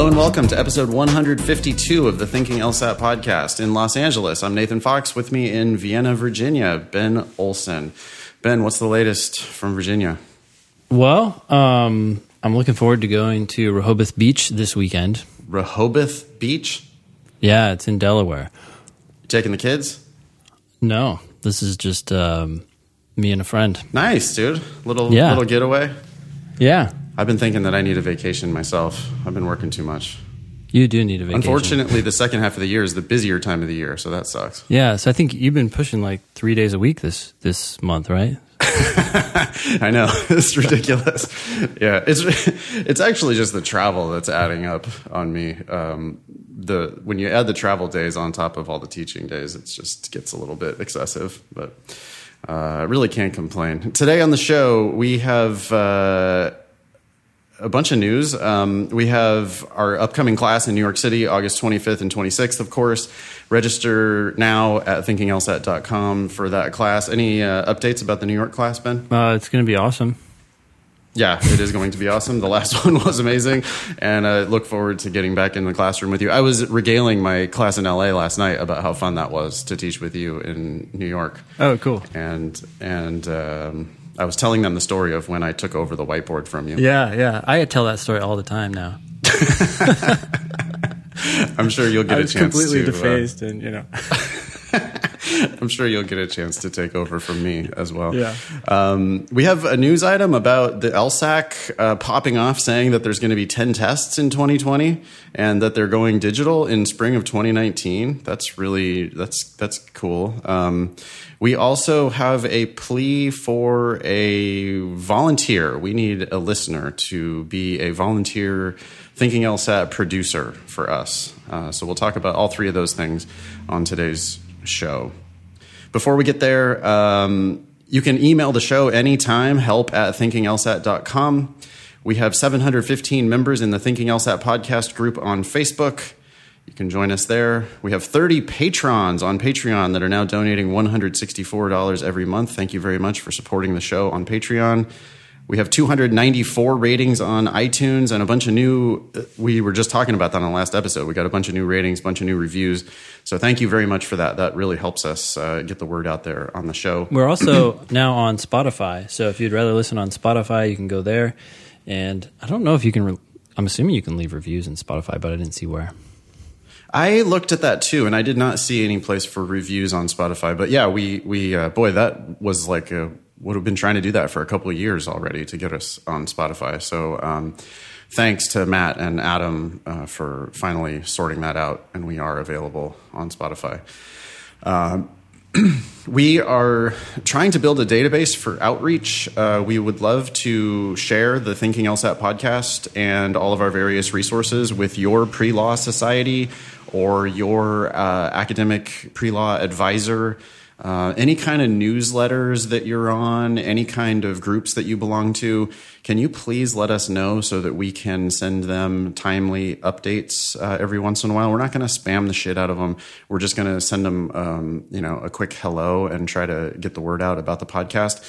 Hello and welcome to episode 152 of the Thinking LSAT podcast in Los Angeles. I'm Nathan Fox. With me in Vienna, Virginia, Ben Olson. Ben, what's the latest from Virginia? Well, I'm looking forward to going to Rehoboth Beach this weekend. Rehoboth Beach? Yeah, it's in Delaware. You taking the kids? No, this is just me and a friend. Nice, dude. Little getaway. Yeah. I've been thinking that I need a vacation myself. I've been working too much. You do need a vacation. Unfortunately, the second half of the year is the busier time of the year, so that sucks. Yeah, so I think you've been pushing like 3 days a week this month, right? I know. It's ridiculous. Yeah, it's actually just the travel that's adding up on me. When you add the travel days on top of all the teaching days, it just gets a little bit excessive, but I really can't complain. Today on the show, we have... a bunch of news. We have our upcoming class in New York City, August 25th and 26th, of course. Register now at thinkinglsat.com for that class. Any updates about the New York class, Ben? It's going to be awesome. Yeah, it is going to be awesome. The last one was amazing. And I look forward to getting back in the classroom with you. I was regaling my class in LA last night about how fun that was to teach with you in New York. Oh, cool. And I was telling them the story of when I took over the whiteboard from you. Yeah. I tell that story all the time now. I'm sure you'll get a chance to... I was completely defaced and, you know... I'm sure you'll get a chance to take over from me as well. Yeah. We have a news item about the LSAC popping off saying that there's going to be 10 tests in 2020 and that they're going digital in spring of 2019. That's cool. We also have a plea for a volunteer. We need a listener to be a volunteer Thinking LSAT producer for us. So we'll talk about all three of those things on today's show. Before we get there, you can email the show anytime, help@thinkinglsat.com. We have 715 members in the Thinking LSAT podcast group on Facebook. You can join us there. We have 30 patrons on Patreon that are now donating $164 every month. Thank you very much for supporting the show on Patreon. We have 294 ratings on iTunes and a bunch of new... We were just talking about that on the last episode. We got a bunch of new ratings, a bunch of new reviews. So thank you very much for that. That really helps us get the word out there on the show. We're also now on Spotify. So if you'd rather listen on Spotify, you can go there. And I don't know if you can... I'm assuming you can leave reviews in Spotify, but I didn't see where. I looked at that too, and I did not see any place for reviews on Spotify. But yeah, we that was like a... Would have been trying to do that for a couple of years already to get us on Spotify. So thanks to Matt and Adam for finally sorting that out, and we are available on Spotify. We are trying to build a database for outreach. We would love to share the Thinking LSAT podcast and all of our various resources with your pre-law society or your academic pre-law advisor. Any kind of newsletters that you're on, any kind of groups that you belong to, can you please let us know so that we can send them timely updates every once in a while? We're not going to spam the shit out of them. We're just going to send them, a quick hello and try to get the word out about the podcast.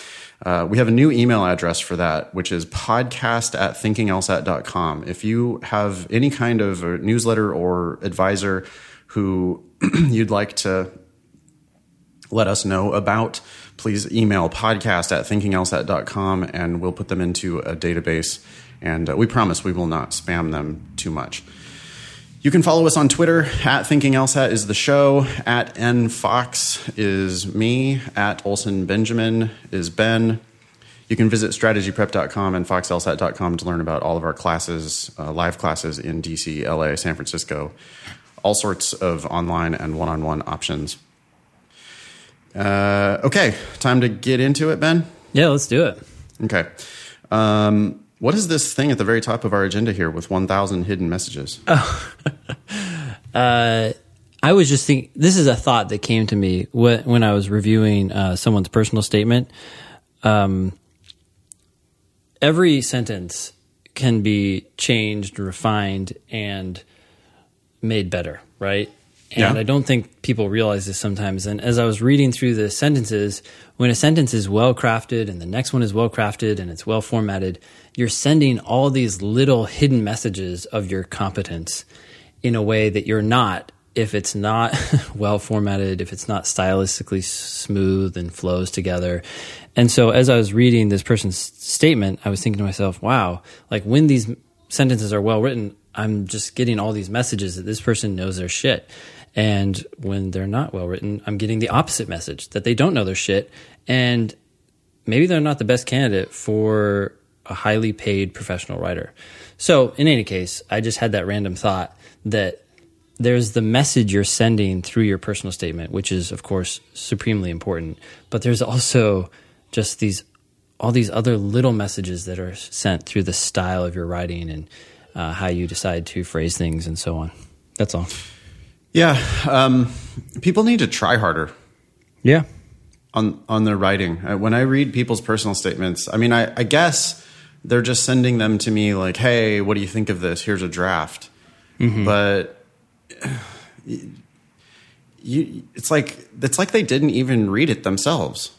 We have a new email address for that, which is podcast@thinkinglsat.com. If you have any kind of a newsletter or advisor who you'd like to let us know about, please email podcast@thinkinglsat.com and we'll put them into a database. And we promise we will not spam them too much. You can follow us on Twitter. @ThinkingLSAT is the show. @NFox is me. @OlsonBenjamin is Ben. You can visit strategyprep.com and foxlsat.com to learn about all of our classes, live classes in DC, LA, San Francisco, all sorts of online and one-on-one options. Okay, time to get into it, Ben? Yeah, let's do it. Okay. What is this thing at the very top of our agenda here with 1,000 hidden messages? Oh. I was just thinking, this is a thought that came to me when I was reviewing someone's personal statement. Every sentence can be changed, refined, and made better, right? And I don't think people realize this sometimes. And as I was reading through the sentences, when a sentence is well-crafted and the next one is well-crafted and it's well-formatted, you're sending all these little hidden messages of your competence in a way that you're not if it's not well-formatted, if it's not stylistically smooth and flows together. And so as I was reading this person's statement, I was thinking to myself, wow, like when these sentences are well-written, I'm just getting all these messages that this person knows their shit. And when they're not well-written, I'm getting the opposite message, that they don't know their shit. And maybe they're not the best candidate for a highly paid professional writer. So in any case, I just had that random thought that there's the message you're sending through your personal statement, which is, of course, supremely important. But there's also just these all these other little messages that are sent through the style of your writing and how you decide to phrase things and so on. That's all. Yeah. People need to try harder. Yeah. On their writing. When I read people's personal statements, I mean, I guess they're just sending them to me like, hey, what do you think of this? Here's a draft. Mm-hmm. But it's like they didn't even read it themselves.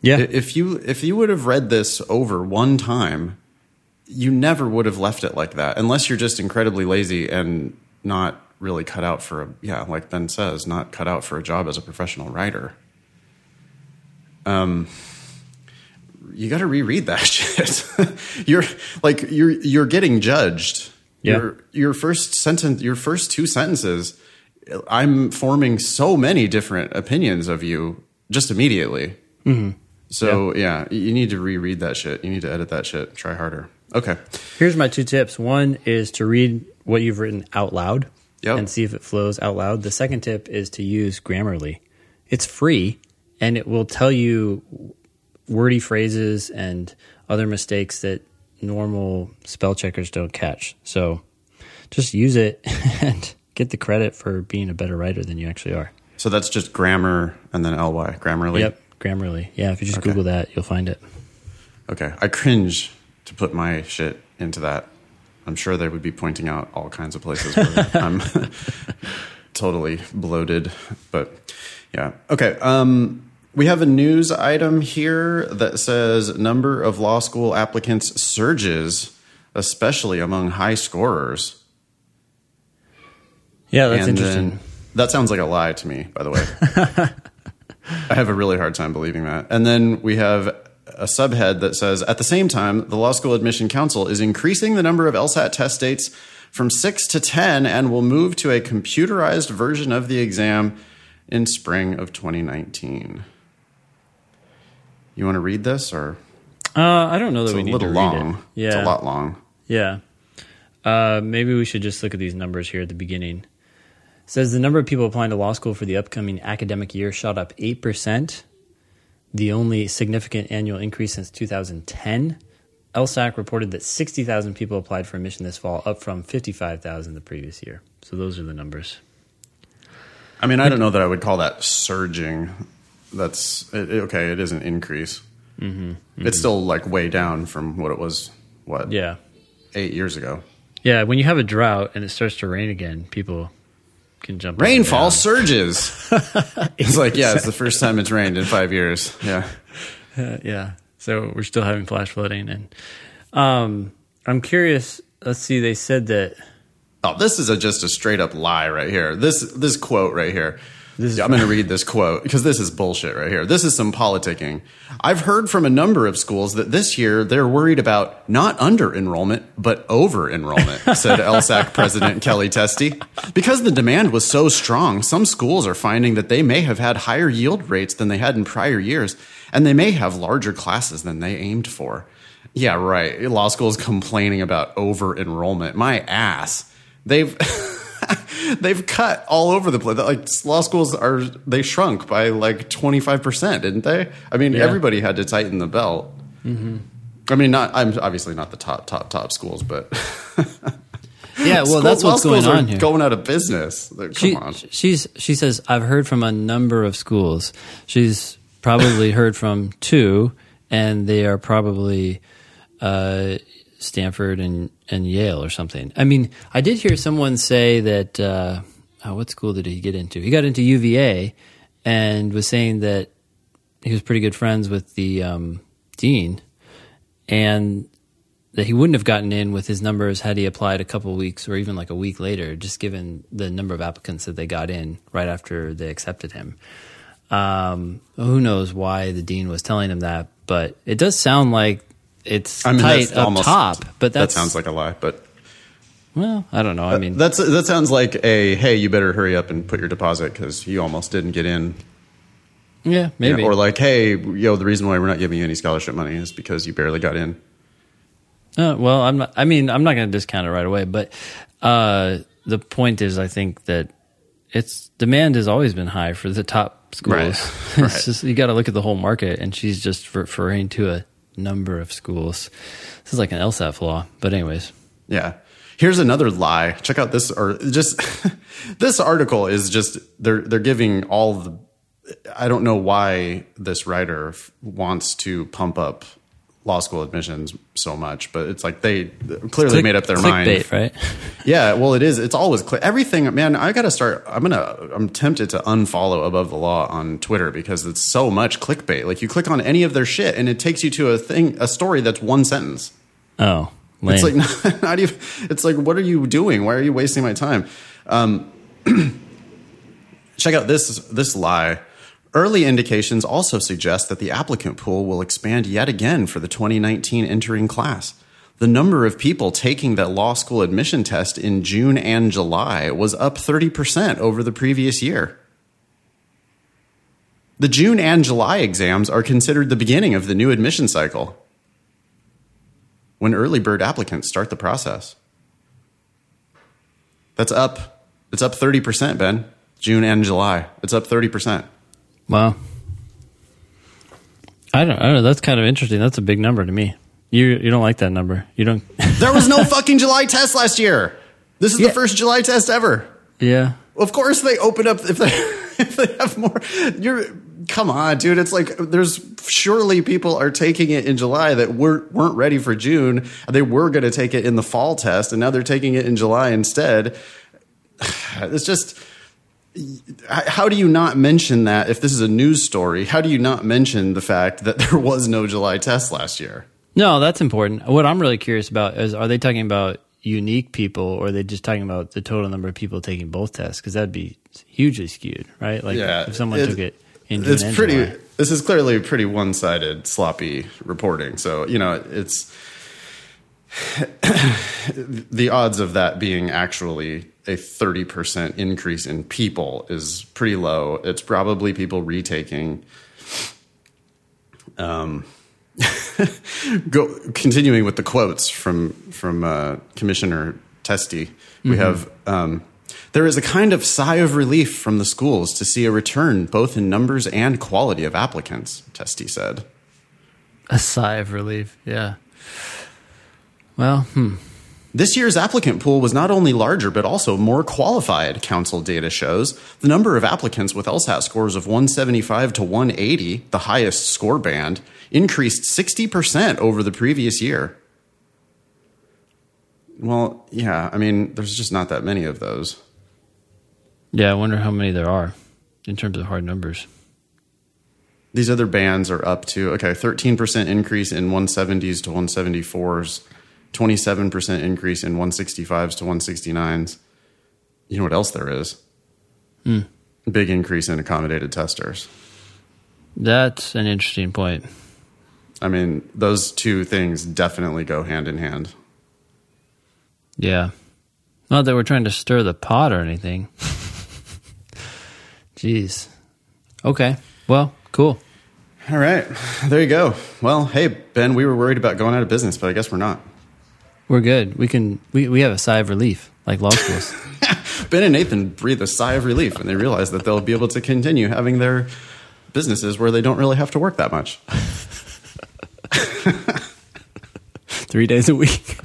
Yeah. If you would have read this over one time, you never would have left it like that, unless you're just incredibly lazy and not really cut out for like Ben says, not cut out for a job as a professional writer. You got to reread that shit. You're getting judged. Yeah. Your first two sentences, I'm forming so many different opinions of you just immediately. Mm-hmm. So yeah, you need to reread that shit. You need to edit that shit. Try harder. Okay. Here's my two tips. One is to read what you've written out loud and see if it flows out loud. The second tip is to use Grammarly. It's free, and it will tell you wordy phrases and other mistakes that normal spell checkers don't catch. So just use it and get the credit for being a better writer than you actually are. So that's just grammar and then L-Y, Grammarly? Yep, Grammarly. Yeah, if you just Google that, you'll find it. Okay. I cringe to put my shit into that. I'm sure they would be pointing out all kinds of places where I'm totally bloated, but yeah. Okay. We have a news item here that says number of law school applicants surges, especially among high scorers. Yeah, that's interesting. That sounds like a lie to me, by the way. I have a really hard time believing that. And then we have a subhead that says, at the same time, the Law School Admission Council is increasing the number of LSAT test dates from 6 to 10 and will move to a computerized version of the exam in spring of 2019. You want to read this, or? I don't know that we need to read it. It's a little long. Yeah. It's a lot long. Yeah. Maybe we should just look at these numbers here at the beginning. It says the number of people applying to law school for the upcoming academic year shot up 8%, the only significant annual increase since 2010. LSAC reported that 60,000 people applied for admission this fall, up from 55,000 the previous year. So those are the numbers. I mean, I don't know that I would call that surging. That's okay. It is an increase. Mm-hmm, mm-hmm. It's still like way down from what it was. 8 years ago. Yeah, when you have a drought and it starts to rain again, people can jump. Rainfall surges. It's like it's the first time it's rained in 5 years. Yeah, yeah. So we're still having flash flooding, and I'm curious. Let's see. They said that. Oh, this is just a straight up lie right here. This quote right here. I'm going to read this quote because this is bullshit right here. This is some politicking. I've heard from a number of schools that this year they're worried about not under-enrollment, but over-enrollment, said LSAC President Kelly Teste. Because the demand was so strong, some schools are finding that they may have had higher yield rates than they had in prior years, and they may have larger classes than they aimed for. Yeah, right. Law schools complaining about over-enrollment. My ass. They've cut all over the place. Like law schools they shrunk by like 25%, didn't they? I mean, everybody had to tighten the belt. Mm-hmm. I mean, I'm obviously not the top schools, but yeah. Well, that's what's going on here. Going out of business. She says, I've heard from a number of schools. She's probably heard from two, and they are probably Stanford and Yale or something. I mean, I did hear someone say that what school did he get into? He got into UVA and was saying that he was pretty good friends with the dean, and that he wouldn't have gotten in with his numbers had he applied a couple of weeks or even like a week later, just given the number of applicants that they got in right after they accepted him. Who knows why the dean was telling him that, but it does sound like it's tight up almost, top. But that sounds like a lie, but... Well, I don't know. I mean... That sounds like a, hey, you better hurry up and put your deposit because you almost didn't get in. Yeah, maybe. You know, or like, hey, yo, the reason why we're not giving you any scholarship money is because you barely got in. Well, I'm not going to discount it right away, but the point is, I think that it's demand has always been high for the top schools. Right. It's just, you got to look at the whole market, and she's just referring to a number of schools. This is like an LSAT flaw, but anyways. Yeah. Here's another lie. Check out this, or just this article is just they're giving all the. I don't know why this writer wants to pump up law school admissions so much, but it's like they clearly made up their mind. Clickbait, right? Yeah, well, it is. It's always everything. Man, I got to start. I'm tempted to unfollow Above the Law on Twitter because it's so much clickbait. Like you click on any of their shit, and it takes you to a story that's one sentence. Oh. Lame. It's like not even. It's like, what are you doing? Why are you wasting my time? Check out this lie. Early indications also suggest that the applicant pool will expand yet again for the 2019 entering class. The number of people taking that law school admission test in June and July was up 30% over the previous year. The June and July exams are considered the beginning of the new admission cycle, when early bird applicants start the process. That's up. It's up 30%, Ben. June and July. It's up 30%. Wow. I don't know. That's kind of interesting. That's a big number to me. You don't like that number. You don't. There was no fucking July test last year. This is the first July test ever. Yeah. Of course they open up if they have more. Come on, dude. It's like there's surely people are taking it in July that weren't ready for June. They were going to take it in the fall test, and now they're taking it in July instead. It's just, how do you not mention that if this is a news story? How do you not mention the fact that there was no July test last year? No, that's important. What I'm really curious about is, are they talking about unique people, or are they just talking about the total number of people taking both tests? Because that'd be hugely skewed, right? Like if someone took it. It's pretty. This is clearly pretty one-sided, sloppy reporting. So it's the odds of that being actually a 30% increase in people is pretty low. It's probably people retaking, continuing with the quotes from Commissioner Testi. Mm-hmm. We have. There is a kind of sigh of relief from the schools to see a return both in numbers and quality of applicants, Testi said. A sigh of relief, yeah. Well, This year's applicant pool was not only larger but also more qualified, council data shows. The number of applicants with LSAT scores of 175 to 180, the highest score band, increased 60% over the previous year. Well, yeah, I mean, there's just not that many of those. Yeah, I wonder how many there are in terms of hard numbers. These other bands are up to, 13% increase in 170s to 174s, 27% increase in 165s to 169s. You know what else there is? Big increase in accommodated testers. That's an interesting point. I mean, those two things definitely go hand in hand. Yeah. Not that we're trying to stir the pot or anything. Jeez. Okay. Well, cool. All right. There you go. Well, hey, Ben, we were worried about going out of business, but I guess we're not. We're good. We have a sigh of relief, like law schools. Ben and Nathan breathe a sigh of relief when they realize that they'll be able to continue having their businesses where they don't really have to work that much. 3 days a week.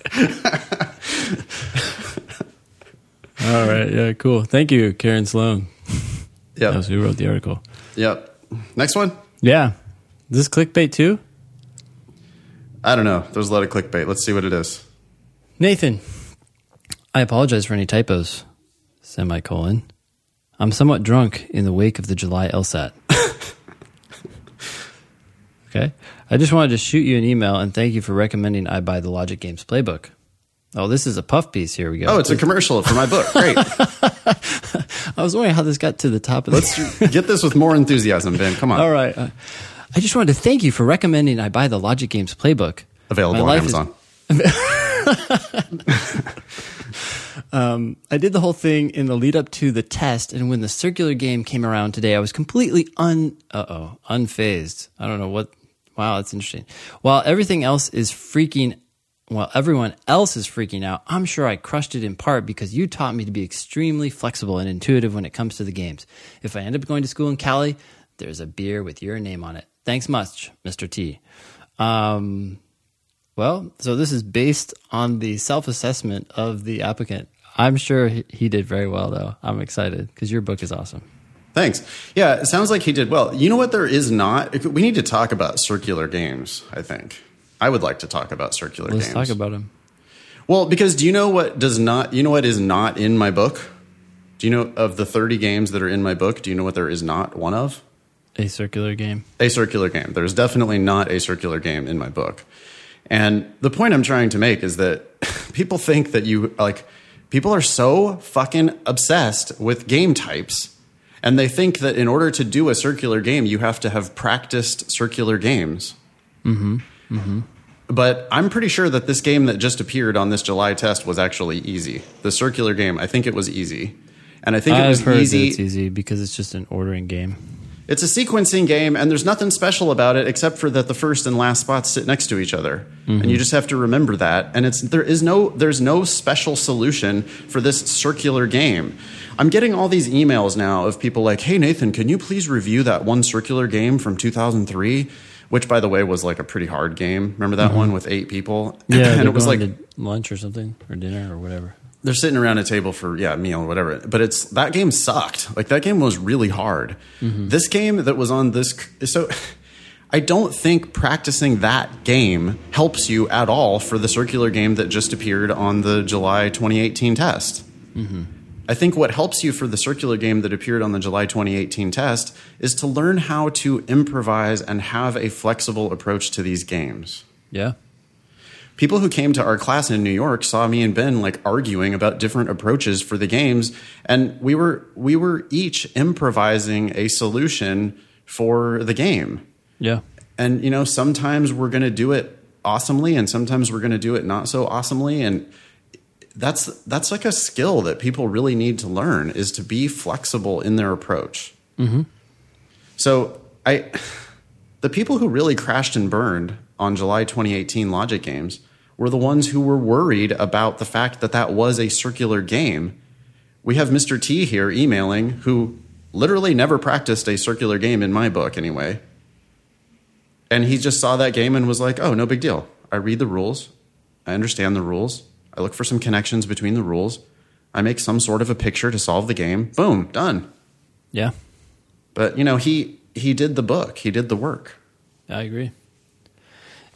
All right. Yeah, cool. Thank you, Karen Sloan. Yeah. That was who wrote the article. Yep. Next one? Yeah. Is this clickbait too? I don't know. There's a lot of clickbait. Let's see what it is. Nathan, I apologize for any typos, I'm somewhat drunk in the wake of the July LSAT. Okay. I just wanted to shoot you an email and thank you for recommending I buy the Logic Games playbook. Oh, this is a puff piece. Here we go. Oh, it's a commercial for my book. Great. I was wondering how this got to the top of this. Let's get this with more enthusiasm, Ben. Come on. All right. I just wanted to thank you for recommending I buy the Logic Games playbook. Available on Amazon. I did the whole thing in the lead up to the test, and when the circular game came around today, I was completely unfazed. I don't know what. Wow, that's interesting. While everyone else is freaking out, I'm sure I crushed it in part because you taught me to be extremely flexible and intuitive when it comes to the games. If I end up going to school in Cali, there's a beer with your name on it. Thanks much, Mr. T. Well, so this is based on the self-assessment of the applicant. I'm sure he did very well, though. I'm excited because your book is awesome. Thanks. Yeah, it sounds like he did well. You know what there is not? We need to talk about circular games, I think. I would like to talk about circular games. Let's talk about them. Well, because do you know what is not in my book? Do you know of the 30 games that are in my book, do you know what there is not one of? A circular game. A circular game. There's definitely not a circular game in my book. And the point I'm trying to make is that people think that people are so fucking obsessed with game types, and they think that in order to do a circular game, you have to have practiced circular games. Mm-hmm. Mm-hmm. But I'm pretty sure that this game that just appeared on this July test was actually easy. The circular game, I think it was easy. And I think it was easy. I've heard that it's easy because it's just an ordering game. It's a sequencing game, and there's nothing special about it except for that the first and last spots sit next to each other, mm-hmm. and you just have to remember that. And there's no special solution for this circular game. I'm getting all these emails now of people like, "Hey Nathan, can you please review that one circular game from 2003?" Which, by the way, was like a pretty hard game. Remember that mm-hmm. one with 8 people? Yeah, and it was like lunch or something, or dinner or whatever. They're sitting around a table for a meal or whatever. But that game sucked. Like that game was really hard. Mm-hmm. This game that was on this. So I don't think practicing that game helps you at all for the circular game that just appeared on the July 2018 test. Mm-hmm. I think what helps you for the circular game that appeared on the July 2018 test is to learn how to improvise and have a flexible approach to these games. Yeah. People who came to our class in New York saw me and Ben arguing about different approaches for the games, and we were each improvising a solution for the game. Yeah. And sometimes we're going to do it awesomely and sometimes we're going to do it not so awesomely, and that's like a skill that people really need to learn, is to be flexible in their approach. Mm-hmm. So the people who really crashed and burned on July 2018 Logic Games were the ones who were worried about the fact that that was a circular game. We have Mr. T here emailing, who literally never practiced a circular game in my book anyway. And he just saw that game and was like, oh, no big deal. I read the rules. I understand the rules. I look for some connections between the rules. I make some sort of a picture to solve the game. Boom, done. Yeah. But, he did the book. He did the work. I agree.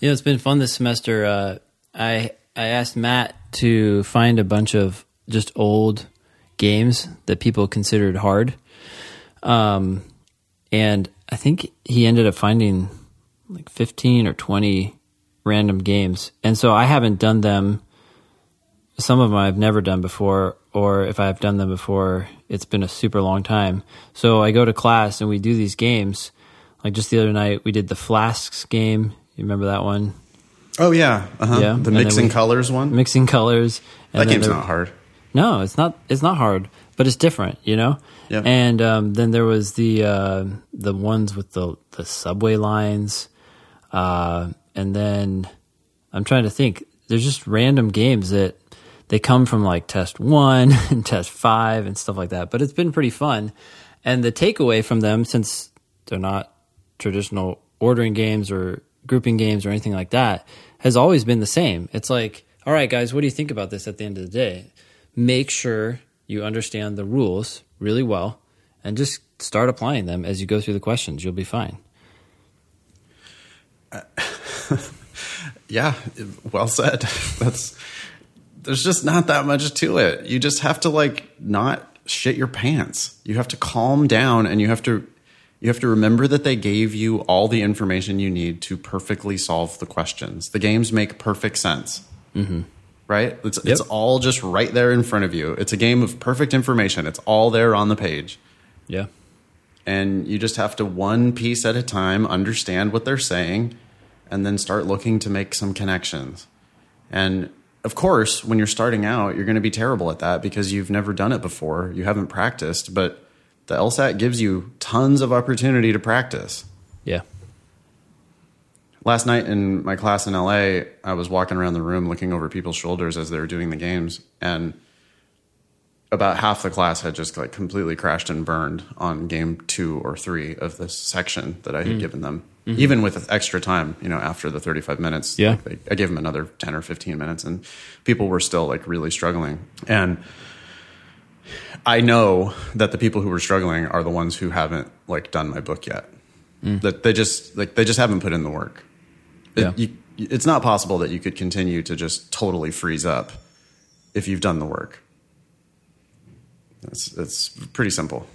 Yeah, it's been fun this semester. I asked Matt to find a bunch of just old games that people considered hard, and I think he ended up finding like 15 or 20 random games. And so I haven't done them. Some of them I've never done before, or if I've done them before, it's been a super long time. So I go to class and we do these games. Like just the other night, we did the Flasks game. You remember that one? Oh, yeah. Uh-huh. Yeah. The mixing colors one? Mixing colors. That game's not hard. No, it's not hard, but it's different, Yep. And then there was the ones with the subway lines. And then I'm trying to think. There's just random games that they come from like test 1 and test 5 and stuff like that. But it's been pretty fun. And the takeaway from them, since they're not traditional ordering games or grouping games or anything like that, has always been the same. It's like, all right, guys, what do you think about this at the end of the day? Make sure you understand the rules really well and just start applying them as you go through the questions. You'll be fine. Yeah, well said. There's just not that much to it. You just have to not shit your pants. You have to calm down, and you have to remember that they gave you all the information you need to perfectly solve the questions. The games make perfect sense, mm-hmm. right? It's all just right there in front of you. It's a game of perfect information. It's all there on the page. Yeah. And you just have to, one piece at a time, understand what they're saying and then start looking to make some connections. And of course, when you're starting out, you're going to be terrible at that because you've never done it before. You haven't practiced, but the LSAT gives you tons of opportunity to practice. Yeah. Last night in my class in LA, I was walking around the room looking over people's shoulders as they were doing the games, and about half the class had just like completely crashed and burned on game 2 or 3 of this section that I had given them. Mm-hmm. Even with extra time, you know, after the 35 minutes, yeah. Like I gave them another 10 or 15 minutes, and people were still like really struggling. And I know that the people who were struggling are the ones who haven't like done my book yet. That they just haven't put in the work. It's not possible that you could continue to just totally freeze up if you've done the work. It's pretty simple.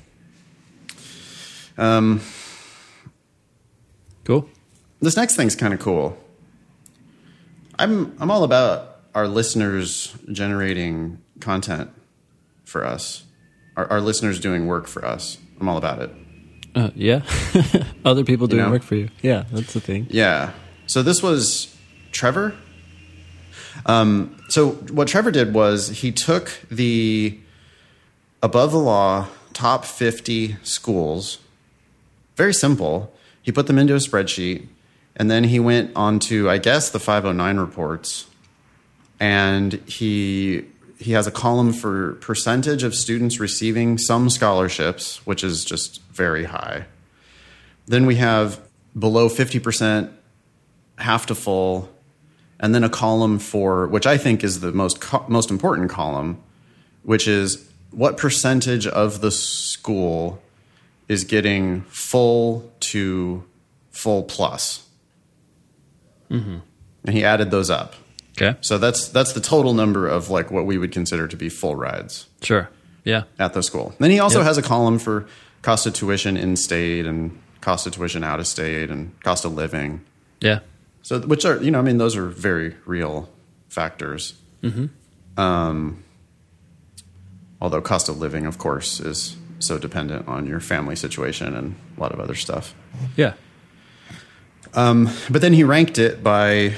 Cool. This next thing's kind of cool. I'm all about our listeners generating content for us. Our listeners doing work for us. I'm all about it. Yeah. Other people doing work for you. Yeah, that's the thing. Yeah. So this was Trevor. So what Trevor did was he took the Above the Law top 50 schools. Very simple. He put them into a spreadsheet, and then he went on to, I guess, the 509 reports, and he has a column for percentage of students receiving some scholarships, which is just very high. Then we have below 50%, half to full, and then a column for, which I think is the most important column, which is what percentage of the school is getting full to full plus. Mm-hmm. And he added those up. Okay. So that's the total number of like what we would consider to be full rides. Sure. Yeah. At the school. Then he also has a column for cost of tuition in state and cost of tuition out of state and cost of living. Yeah. So which are, you know, I mean, those are very real factors. Mm-hmm. Although cost of living, of course, is so dependent on your family situation and a lot of other stuff. Yeah. But then he ranked it by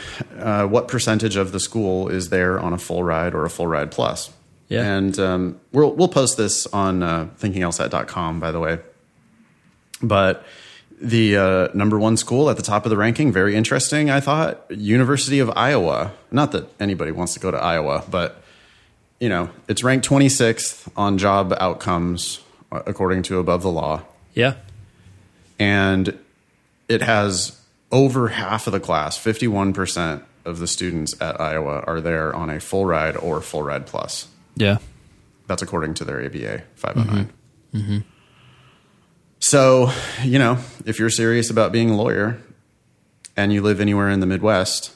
what percentage of the school is there on a full ride or a full ride plus. Yeah. And we'll post this on thinkinglsat.com, by the way. But the number one school at the top of the ranking, very interesting, I thought, University of Iowa. Not that anybody wants to go to Iowa, but... You know, it's ranked 26th on job outcomes, according to Above the Law. Yeah. And it has over half of the class, 51% of the students at Iowa are there on a full ride or full ride plus. Yeah. That's according to their ABA 509. Mm-hmm. So, you know, if you're serious about being a lawyer and you live anywhere in the Midwest,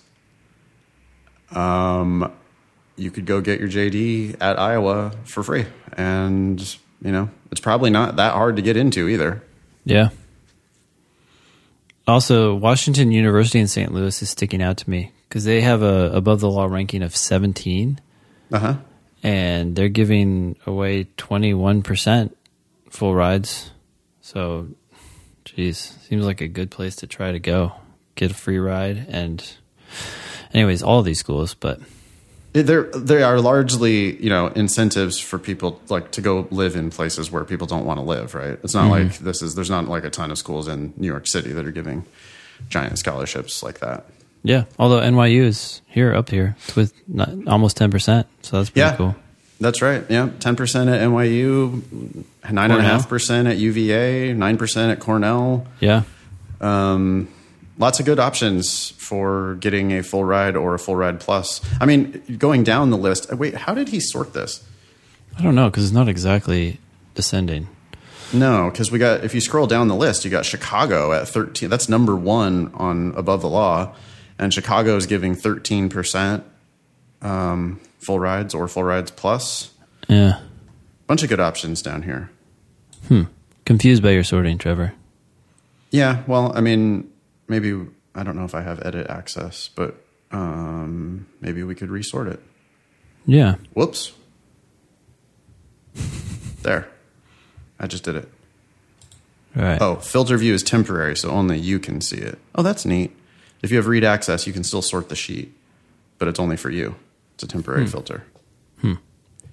you could go get your JD at Iowa for free. And, you know, it's probably not that hard to get into either. Yeah. Also, Washington University in St. Louis is sticking out to me because they have a Above the Law ranking of 17. Uh-huh. And they're giving away 21% full rides. So, geez, seems like a good place to try to go. Get a free ride. And anyways, all these schools, but... They are largely, you know, incentives for people like to go live in places where people don't want to live, right? It's not like there's not like a ton of schools in New York City that are giving giant scholarships like that. Yeah, although NYU is up here with almost 10%, so that's pretty cool. That's right. Yeah, 10% at NYU, 9.5% at UVA, 9% at Cornell. Yeah. Lots of good options for getting a full ride or a full ride plus. I mean, going down the list. Wait, how did he sort this? I don't know, because it's not exactly descending. No, because if you scroll down the list, you got Chicago at 13. That's number one on Above the Law. And Chicago is giving 13% full rides or full rides plus. Yeah. bunch of good options down here. Confused by your sorting, Trevor. Yeah, well, I mean, maybe, I don't know if I have edit access, but maybe we could resort it. Yeah. Whoops. There. I just did it. All right. Oh, filter view is temporary, so only you can see it. Oh, that's neat. If you have read access, you can still sort the sheet, but it's only for you. It's a temporary filter.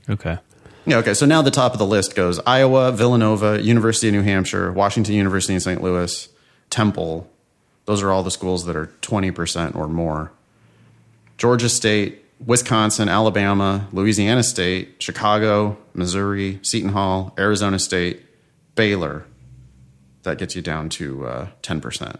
Okay. Yeah, okay, so now the top of the list goes Iowa, Villanova, University of New Hampshire, Washington University in St. Louis, Temple. Those are all the schools that are 20% or more. Georgia State, Wisconsin, Alabama, Louisiana State, Chicago, Missouri, Seton Hall, Arizona State, Baylor. That gets you down to 10%.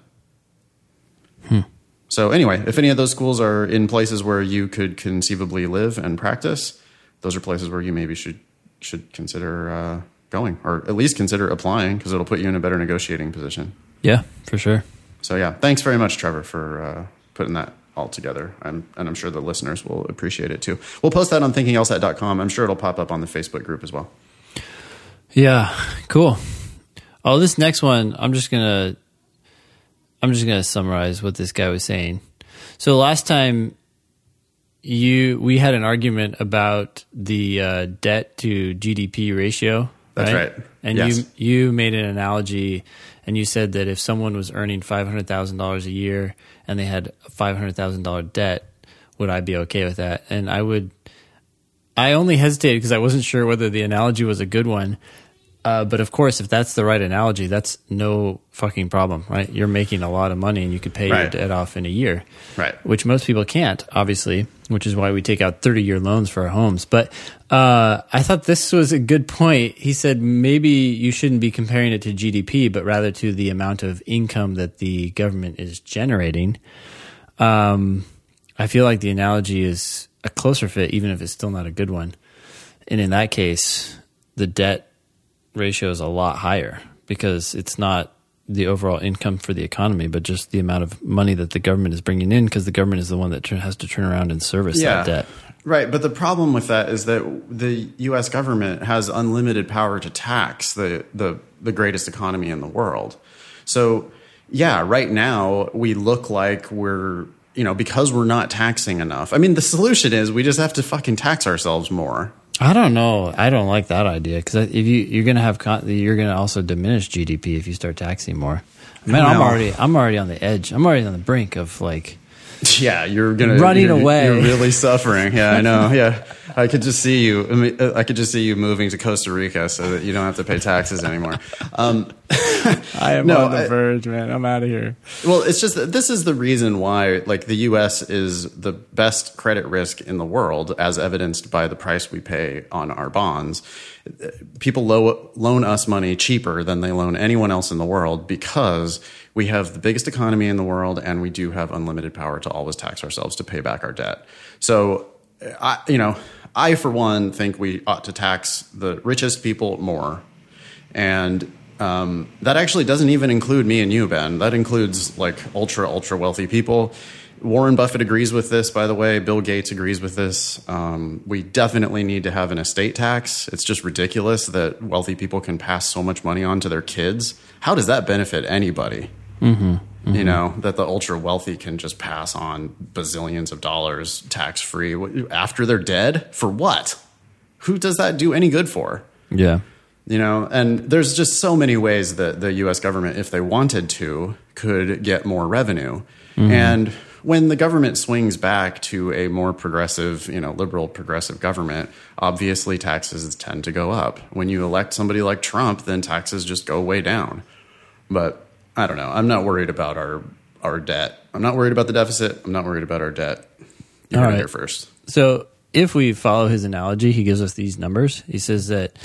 So anyway, if any of those schools are in places where you could conceivably live and practice, those are places where you maybe should consider going, or at least consider applying, because it'll put you in a better negotiating position. Yeah, for sure. So yeah, thanks very much, Trevor, for putting that all together. I'm sure the listeners will appreciate it too. We'll post that on thinkinglsat.com. I'm sure it'll pop up on the Facebook group as well. Yeah, cool. Oh, this next one, I'm just gonna summarize what this guy was saying. So last time we had an argument about the debt to GDP ratio. That's right. And you made an analogy, and you said that if someone was earning $500,000 a year and they had a $500,000 debt, would I be okay with that? And I only hesitated because I wasn't sure whether the analogy was a good one. But of course, if that's the right analogy, that's no fucking problem, right? You're making a lot of money and you could pay your debt off in a year, right? Which most people can't, obviously, which is why we take out 30-year loans for our homes. But I thought this was a good point. He said maybe you shouldn't be comparing it to GDP, but rather to the amount of income that the government is generating. I feel like the analogy is a closer fit, even if it's still not a good one. And in that case, the debt ratio is a lot higher because it's not the overall income for the economy, but just the amount of money that the government is bringing in, because the government is the one that has to turn around and service that debt. Right. But the problem with that is that the U.S. government has unlimited power to tax the greatest economy in the world. So, yeah, right now we look like we're, because we're not taxing enough. I mean, the solution is we just have to fucking tax ourselves more. I don't know. I don't like that idea, because if you're going to have you're going to also diminish GDP if you start taxing more. Man, I'm already on the edge. I'm already on the brink of you're away. You're really suffering. Yeah, I know. Yeah, I could just see you. Moving to Costa Rica so that you don't have to pay taxes anymore. I am on the verge, man. I'm out of here. Well, it's just that this is the reason why the U.S. is the best credit risk in the world, as evidenced by the price we pay on our bonds. People loan us money cheaper than they loan anyone else in the world, because we have the biggest economy in the world and we do have unlimited power to always tax ourselves to pay back our debt. So, I for one think we ought to tax the richest people more. And that actually doesn't even include me and you, Ben. That includes ultra, ultra wealthy people. Warren Buffett agrees with this, by the way. Bill Gates agrees with this. We definitely need to have an estate tax. It's just ridiculous that wealthy people can pass so much money on to their kids. How does that benefit anybody? That the ultra wealthy can just pass on bazillions of dollars tax free after they're dead? For what? Who does that do any good for? Yeah. And there's just so many ways that the U.S. government, if they wanted to, could get more revenue. And when the government swings back to a more progressive, liberal progressive government, obviously taxes tend to go up. When you elect somebody like Trump, then taxes just go way down. But I don't know. I'm not worried about our debt. I'm not worried about the deficit. I'm not worried about our debt. You're right here first. So if we follow his analogy, he gives us these numbers. He says that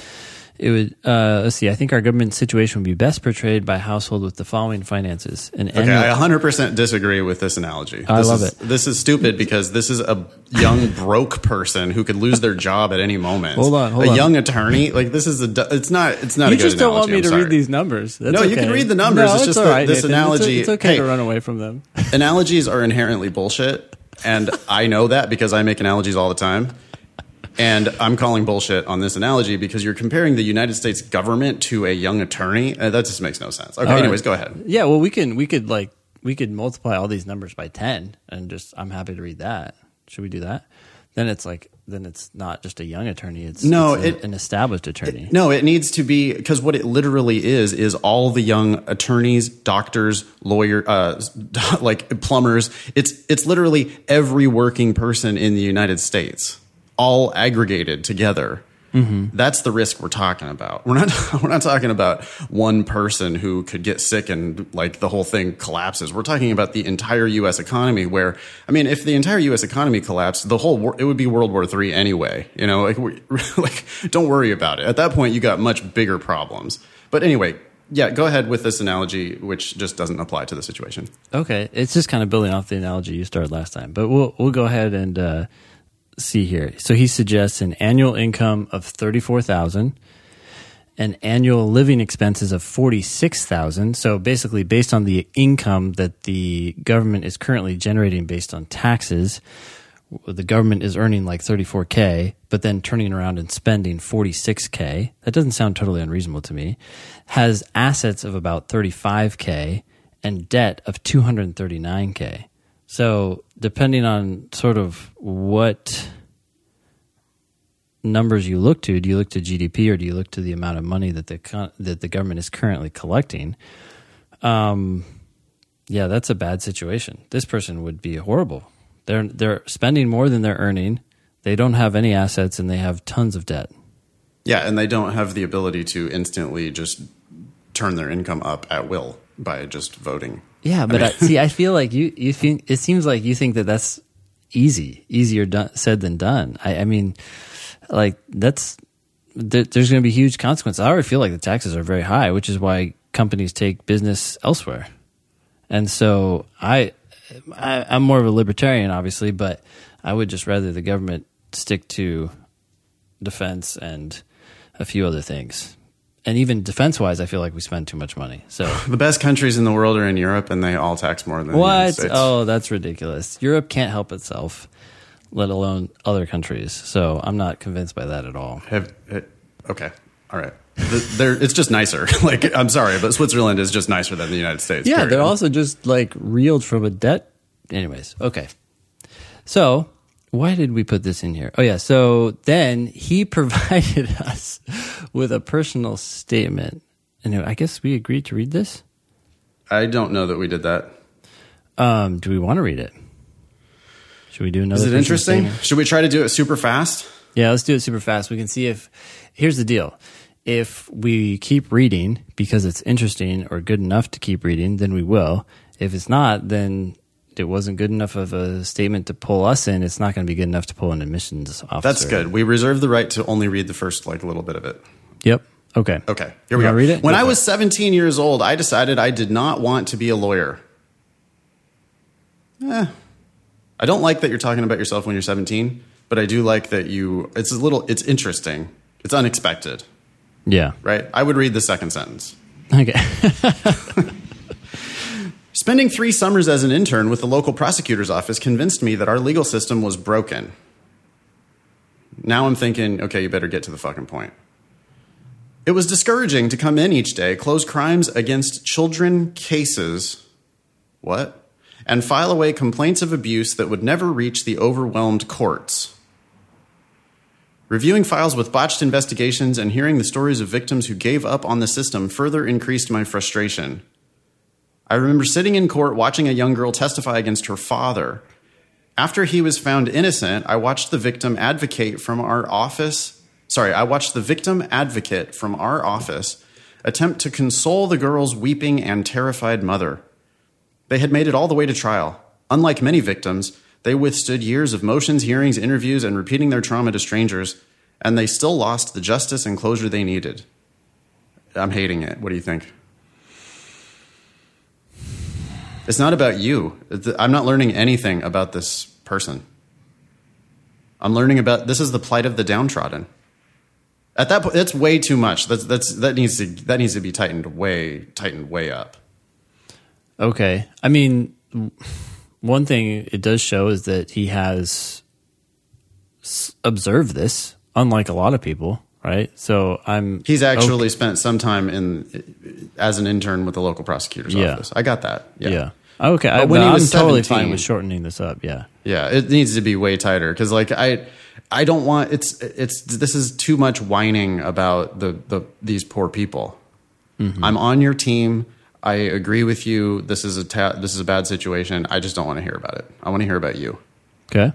it would, I think our government situation would be best portrayed by a household with the following finances. I 100% disagree with this analogy. I love it. This is stupid, because this is a young broke person who could lose their job at any moment. Hold on. A young attorney, it's not a good analogy. You just don't want me to read these numbers. That's okay. You can read the numbers. No, it's just this Nathan, analogy. It's okay to run away from them. Analogies are inherently bullshit, and I know that because I make analogies all the time. And I'm calling bullshit on this analogy because you're comparing the United States government to a young attorney. That just makes no sense. Okay, anyways, go ahead. Yeah, well, we could multiply all these numbers by 10 and just, I'm happy to read that. Should we do that? Then it's like, then it's not just a young attorney. It's an established attorney. It needs to be, because what it literally is all the young attorneys, doctors, lawyers, like plumbers. It's literally every working person in the United States, all aggregated together. Mm-hmm. That's the risk we're talking about. We're not talking about one person who could get sick and like the whole thing collapses. We're talking about the entire U.S. economy. Where, I mean, if the entire U.S. economy collapsed, it would be World War III anyway. You know, like don't worry about it. At that point, you got much bigger problems. But anyway, yeah, go ahead with this analogy, which just doesn't apply to the situation. Okay, it's just kind of building off the analogy you started last time. But we'll go ahead and. See here. So he suggests an annual income of $34,000 and annual living expenses of $46,000. So basically based on the income that the government is currently generating based on taxes, the government is earning like $34,000, but then turning around and spending $46,000. That doesn't sound totally unreasonable to me. Has assets of about $35,000 and debt of $239,000. So depending on sort of what numbers you look to, do you look to GDP or do you look to the amount of money that the government is currently collecting? Yeah, that's a bad situation. This person would be horrible. They're spending more than they're earning. They don't have any assets and they have tons of debt. Yeah, and they don't have the ability to instantly just turn their income up at will by just voting. Yeah, but I feel like you think, it seems like you think that that's easier said than done. I mean, like there's going to be huge consequences. I already feel like the taxes are very high, which is why companies take business elsewhere. And so I'm more of a libertarian, obviously, but I would just rather the government stick to defense and a few other things. And even defense-wise, I feel like we spend too much money. So the best countries in the world are in Europe, and they all tax more than the United States. Oh, that's ridiculous. Europe can't help itself, let alone other countries. So I'm not convinced by that at all. Okay. All right. It's just nicer. Like, I'm sorry, but Switzerland is just nicer than the United States. Yeah, period. They're also just, like, reeled from a debt. Anyways, okay. So why did we put this in here? Oh, yeah. So then he provided us with a personal statement. And I guess we agreed to read this? I don't know that we did that. Do we want to read it? Should we do another? Is it interesting? Statement? Should we try to do it super fast? Yeah, let's do it super fast. We can see if... Here's the deal. If we keep reading because it's interesting or good enough to keep reading, then we will. If it's not, then... it wasn't good enough of a statement to pull us in. It's not going to be good enough to pull an admissions officer. That's good. We reserve the right to only read the first like little bit of it. Yep. Okay. Okay. Here we go. Read it? When I was 17 years old, I decided I did not want to be a lawyer. I don't like that you're talking about yourself when you're 17, but I do like that it's interesting. It's unexpected. Yeah. Right? I would read the second sentence. Okay. Spending 3 summers as an intern with the local prosecutor's office convinced me that our legal system was broken. Now I'm thinking, okay, you better get to the fucking point. It was discouraging to come in each day, close crimes against children cases, and file away complaints of abuse that would never reach the overwhelmed courts. Reviewing files with botched investigations and hearing the stories of victims who gave up on the system further increased my frustration. I remember sitting in court watching a young girl testify against her father. After he was found innocent, I watched the victim advocate from our office. I watched the victim advocate from our office attempt to console the girl's weeping and terrified mother. They had made it all the way to trial. Unlike many victims, they withstood years of motions, hearings, interviews, and repeating their trauma to strangers, and they still lost the justice and closure they needed. I'm hating it. What do you think? It's not about you. I'm not learning anything about this person. I'm learning about this is the plight of the downtrodden. At that point, that's way too much. That needs to be tightened way up. Okay. I mean, one thing it does show is that he has observe this, unlike a lot of people, right? So he's actually spent some time as an intern with the local prosecutor's office. I got that. Yeah. Okay. I'm totally fine with shortening this up. Yeah. Yeah. It needs to be way tighter. Cause like I don't want, this is too much whining about these poor people. Mm-hmm. I'm on your team. I agree with you. This is a bad situation. I just don't want to hear about it. I want to hear about you. Okay.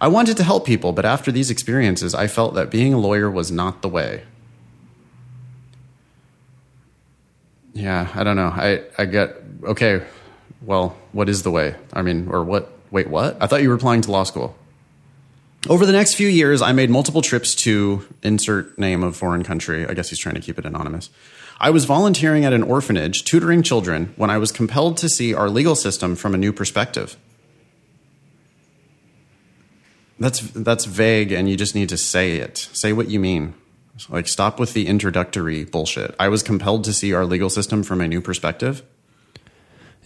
I wanted to help people, but after these experiences, I felt that being a lawyer was not the way. Yeah, I don't know. Okay, well, what is the way? I mean, or what? Wait, what? I thought you were applying to law school. Over the next few years, I made multiple trips to insert name of foreign country. I guess he's trying to keep it anonymous. I was volunteering at an orphanage, tutoring children, when I was compelled to see our legal system from a new perspective. That's vague, and you just need to say it. Say what you mean. Like, stop with the introductory bullshit. I was compelled to see our legal system from a new perspective.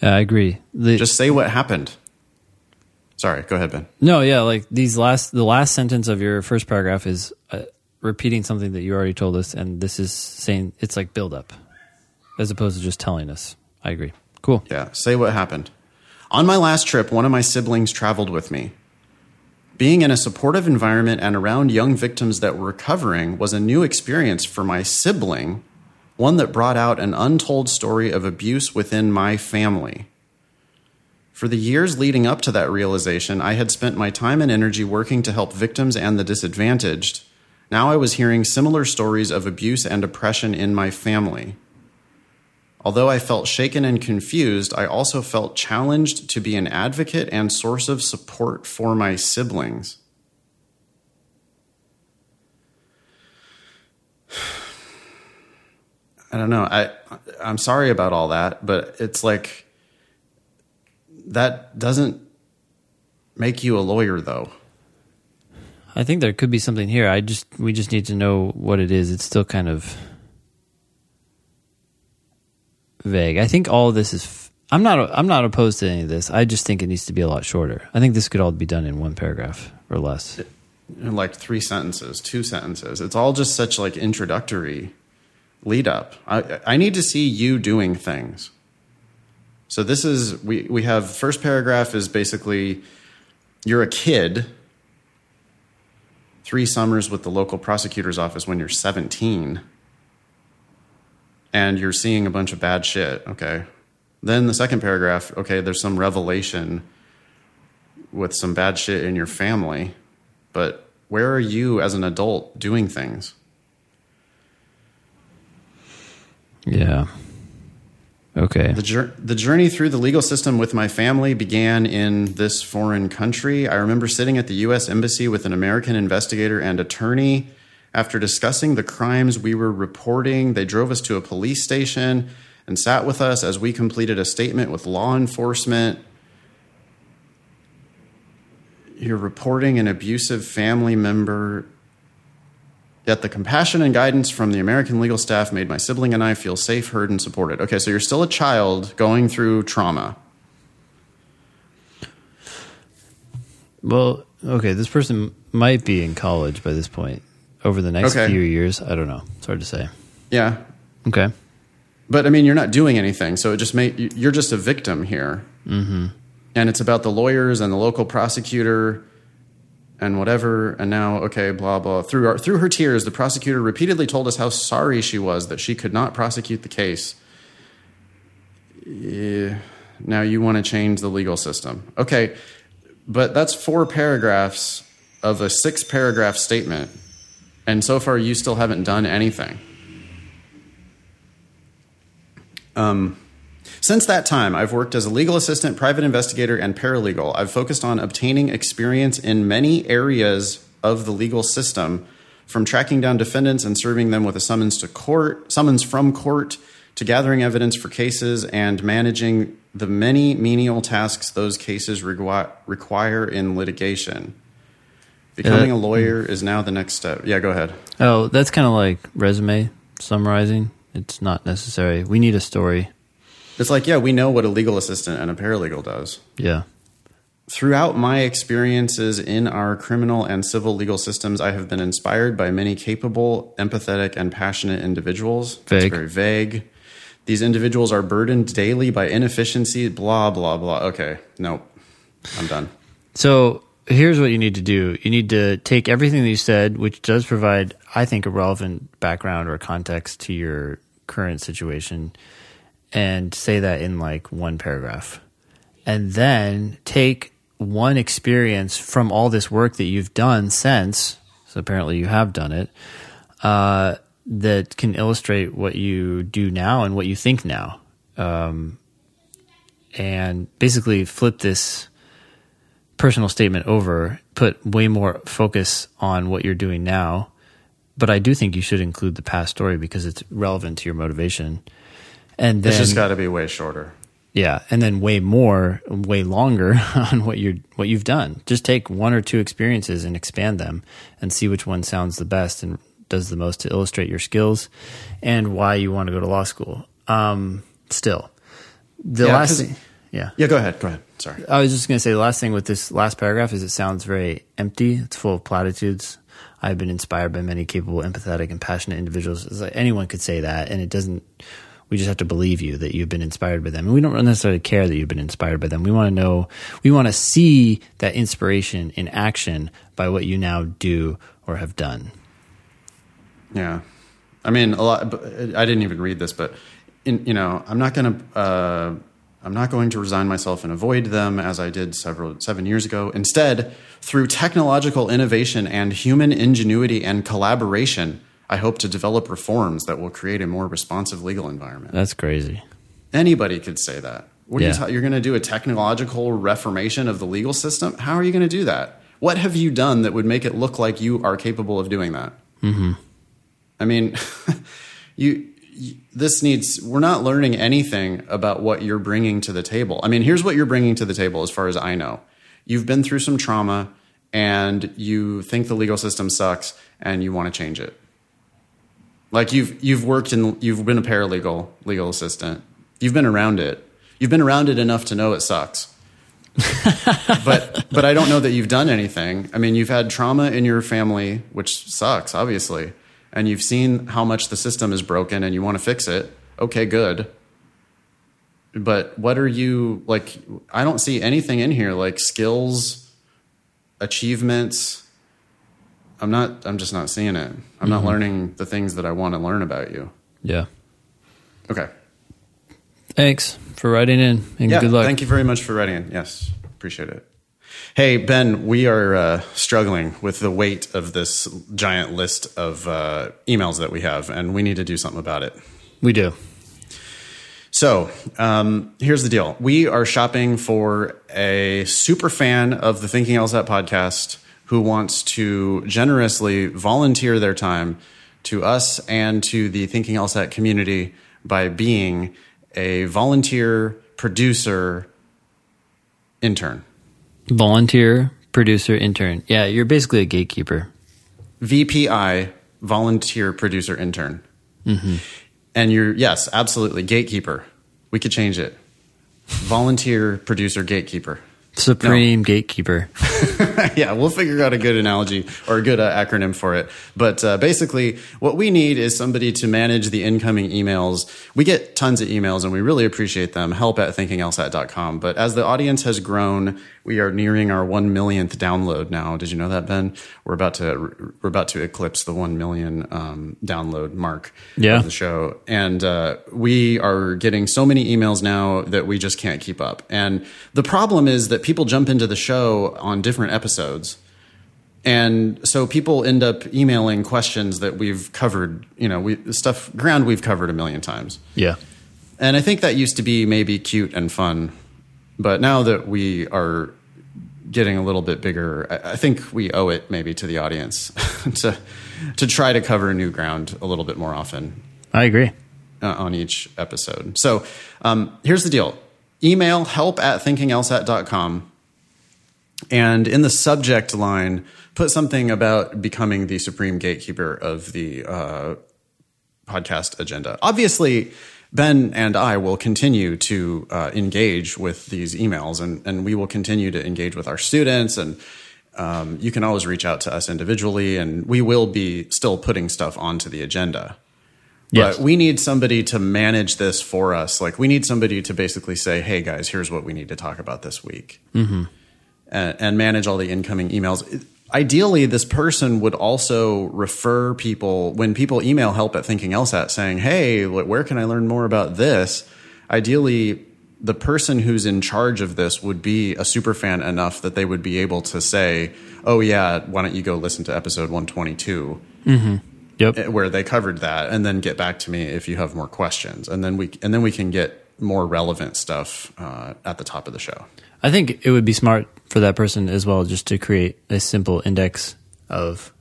Yeah, I agree. Just say what happened. Sorry, go ahead, Ben. No, yeah, like the last sentence of your first paragraph is repeating something that you already told us, and this is saying it's like build up, as opposed to just telling us. I agree. Cool. Yeah, say what happened. On my last trip, one of my siblings traveled with me. Being in a supportive environment and around young victims that were recovering was a new experience for my sibling, one that brought out an untold story of abuse within my family. For the years leading up to that realization, I had spent my time and energy working to help victims and the disadvantaged. Now I was hearing similar stories of abuse and oppression in my family. Although I felt shaken and confused, I also felt challenged to be an advocate and source of support for my siblings. I don't know. I'm sorry about all that, but it's like that doesn't make you a lawyer, though. I think there could be something here. We just need to know what it is. It's still kind of vague. I think all of this is. I'm not opposed to any of this. I just think it needs to be a lot shorter. I think this could all be done in one paragraph or less, like 3 sentences, 2 sentences. It's all just such like introductory lead up. I need to see you doing things. So this is we have first paragraph is basically you're a kid. 3 summers with the local prosecutor's office when you're 17. And you're seeing a bunch of bad shit, okay. Then the second paragraph, okay, there's some revelation with some bad shit in your family, but where are you as an adult doing things? Yeah. Okay. The journey through the legal system with my family began in this foreign country. I remember sitting at the U.S. Embassy with an American investigator and attorney. After discussing the crimes we were reporting, they drove us to a police station and sat with us as we completed a statement with law enforcement. You're reporting an abusive family member. Yet the compassion and guidance from the American legal staff made my sibling and I feel safe, heard, and supported. Okay, so you're still a child going through trauma. Well, okay, this person might be in college by this point. Over the next few years, I don't know. It's hard to say. Yeah. Okay. But I mean, you're not doing anything, so you're just a victim here. Mm-hmm. And it's about the lawyers and the local prosecutor and whatever. And now, okay, blah blah. Through her tears, the prosecutor repeatedly told us how sorry she was that she could not prosecute the case. Yeah. Now you want to change the legal system, okay? But that's 4 paragraphs of a 6-paragraph statement. And so far, you still haven't done anything. Since that time, I've worked as a legal assistant, private investigator, and paralegal. I've focused on obtaining experience in many areas of the legal system, from tracking down defendants and serving them with a summons from court, to gathering evidence for cases and managing the many menial tasks those cases require in litigation. Becoming a lawyer is now the next step. Yeah, go ahead. Oh, that's kind of like resume summarizing. It's not necessary. We need a story. It's like, yeah, we know what a legal assistant and a paralegal does. Yeah. Throughout my experiences in our criminal and civil legal systems, I have been inspired by many capable, empathetic, and passionate individuals. Vague. That's very vague. These individuals are burdened daily by inefficiency, blah, blah, blah. Okay, nope. I'm done. So here's what you need to do. You need to take everything that you said, which does provide, I think, a relevant background or context to your current situation, and say that in like one paragraph. And then take one experience from all this work that you've done since, so apparently you have done it, that can illustrate what you do now and what you think now. And basically flip this personal statement over, put way more focus on what you're doing now. But I do think you should include the past story because it's relevant to your motivation. And then, this has got to be way shorter. Yeah, and then way more, way longer on what you've done. Just take one or two experiences and expand them and see which one sounds the best and does the most to illustrate your skills and why you want to go to law school. Go ahead. Sorry. I was just going to say the last thing with this last paragraph is it sounds very empty. It's full of platitudes. I've been inspired by many capable, empathetic, and passionate individuals. It's like anyone could say that, and it doesn't. We just have to believe you that you've been inspired by them. And we don't necessarily care that you've been inspired by them. We want to know, we want to see that inspiration in action by what you now do or have done. Yeah. I mean, a lot, I didn't even read this, but I'm not going to resign myself and avoid them as I did 7 years ago. Instead, through technological innovation and human ingenuity and collaboration, I hope to develop reforms that will create a more responsive legal environment. That's crazy. Anybody could say that. What are you're going to do a technological reformation of the legal system? How are you going to do that? What have you done that would make it look like you are capable of doing that? Mm-hmm. I mean, we're not learning anything about what you're bringing to the table. I mean, here's what you're bringing to the table as far as I know. You've been through some trauma and you think the legal system sucks and you want to change it. Like you've been a paralegal, legal assistant. You've been around it. You've been around it enough to know it sucks. But I don't know that you've done anything. I mean, you've had trauma in your family, which sucks, obviously. And you've seen how much the system is broken and you want to fix it. Okay, good. But what are you like? I don't see anything in here like skills, achievements. I'm just not seeing it. I'm mm-hmm. not learning the things that I want to learn about you. Yeah. Okay. Thanks for writing in and good luck. Thank you very much for writing in. Yes. Appreciate it. Hey, Ben, we are struggling with the weight of this giant list of emails that we have, and we need to do something about it. We do. So here's the deal. We are shopping for a super fan of the Thinking LSAT podcast who wants to generously volunteer their time to us and to the Thinking LSAT community by being a volunteer producer intern. Volunteer producer intern. Yeah, you're basically a gatekeeper. VPI, volunteer producer intern. Mm-hmm. And you're, yes, absolutely, gatekeeper. We could change it. Volunteer producer gatekeeper. Supreme gatekeeper. Yeah, we'll figure out a good analogy or a good acronym for it. But basically, what we need is somebody to manage the incoming emails. We get tons of emails, and we really appreciate them. help@thinkinglsat.com. But as the audience has grown, we are nearing our 1 millionth download now. Did you know that, Ben? We're about to eclipse the 1 million download mark of the show, and we are getting so many emails now that we just can't keep up. And the problem is that people jump into the show on different episodes. And so people end up emailing questions that we've covered, ground we've covered a million times. Yeah. And I think that used to be maybe cute and fun. But now that we are getting a little bit bigger, I think we owe it maybe to the audience to try to cover new ground a little bit more often. I agree. On each episode. So here's the deal. Email help@thinkinglsat.com and in the subject line, put something about becoming the supreme gatekeeper of the podcast agenda. Obviously, Ben and I will continue to engage with these emails, and we will continue to engage with our students. And you can always reach out to us individually, and we will be still putting stuff onto the agenda. Yes. But we need somebody to manage this for us. Like, we need somebody to basically say, hey, guys, here's what we need to talk about this week. Mm-hmm. And manage all the incoming emails. Ideally, this person would also refer people. When people email help at Thinking LSAT saying, hey, where can I learn more about this? Ideally, the person who's in charge of this would be a superfan enough that they would be able to say, oh, yeah, why don't you go listen to episode 122, mm-hmm. Yep. where they covered that, and then get back to me if you have more questions. And then we can get more relevant stuff at the top of the show. I think it would be smart for that person as well, just to create a simple index of,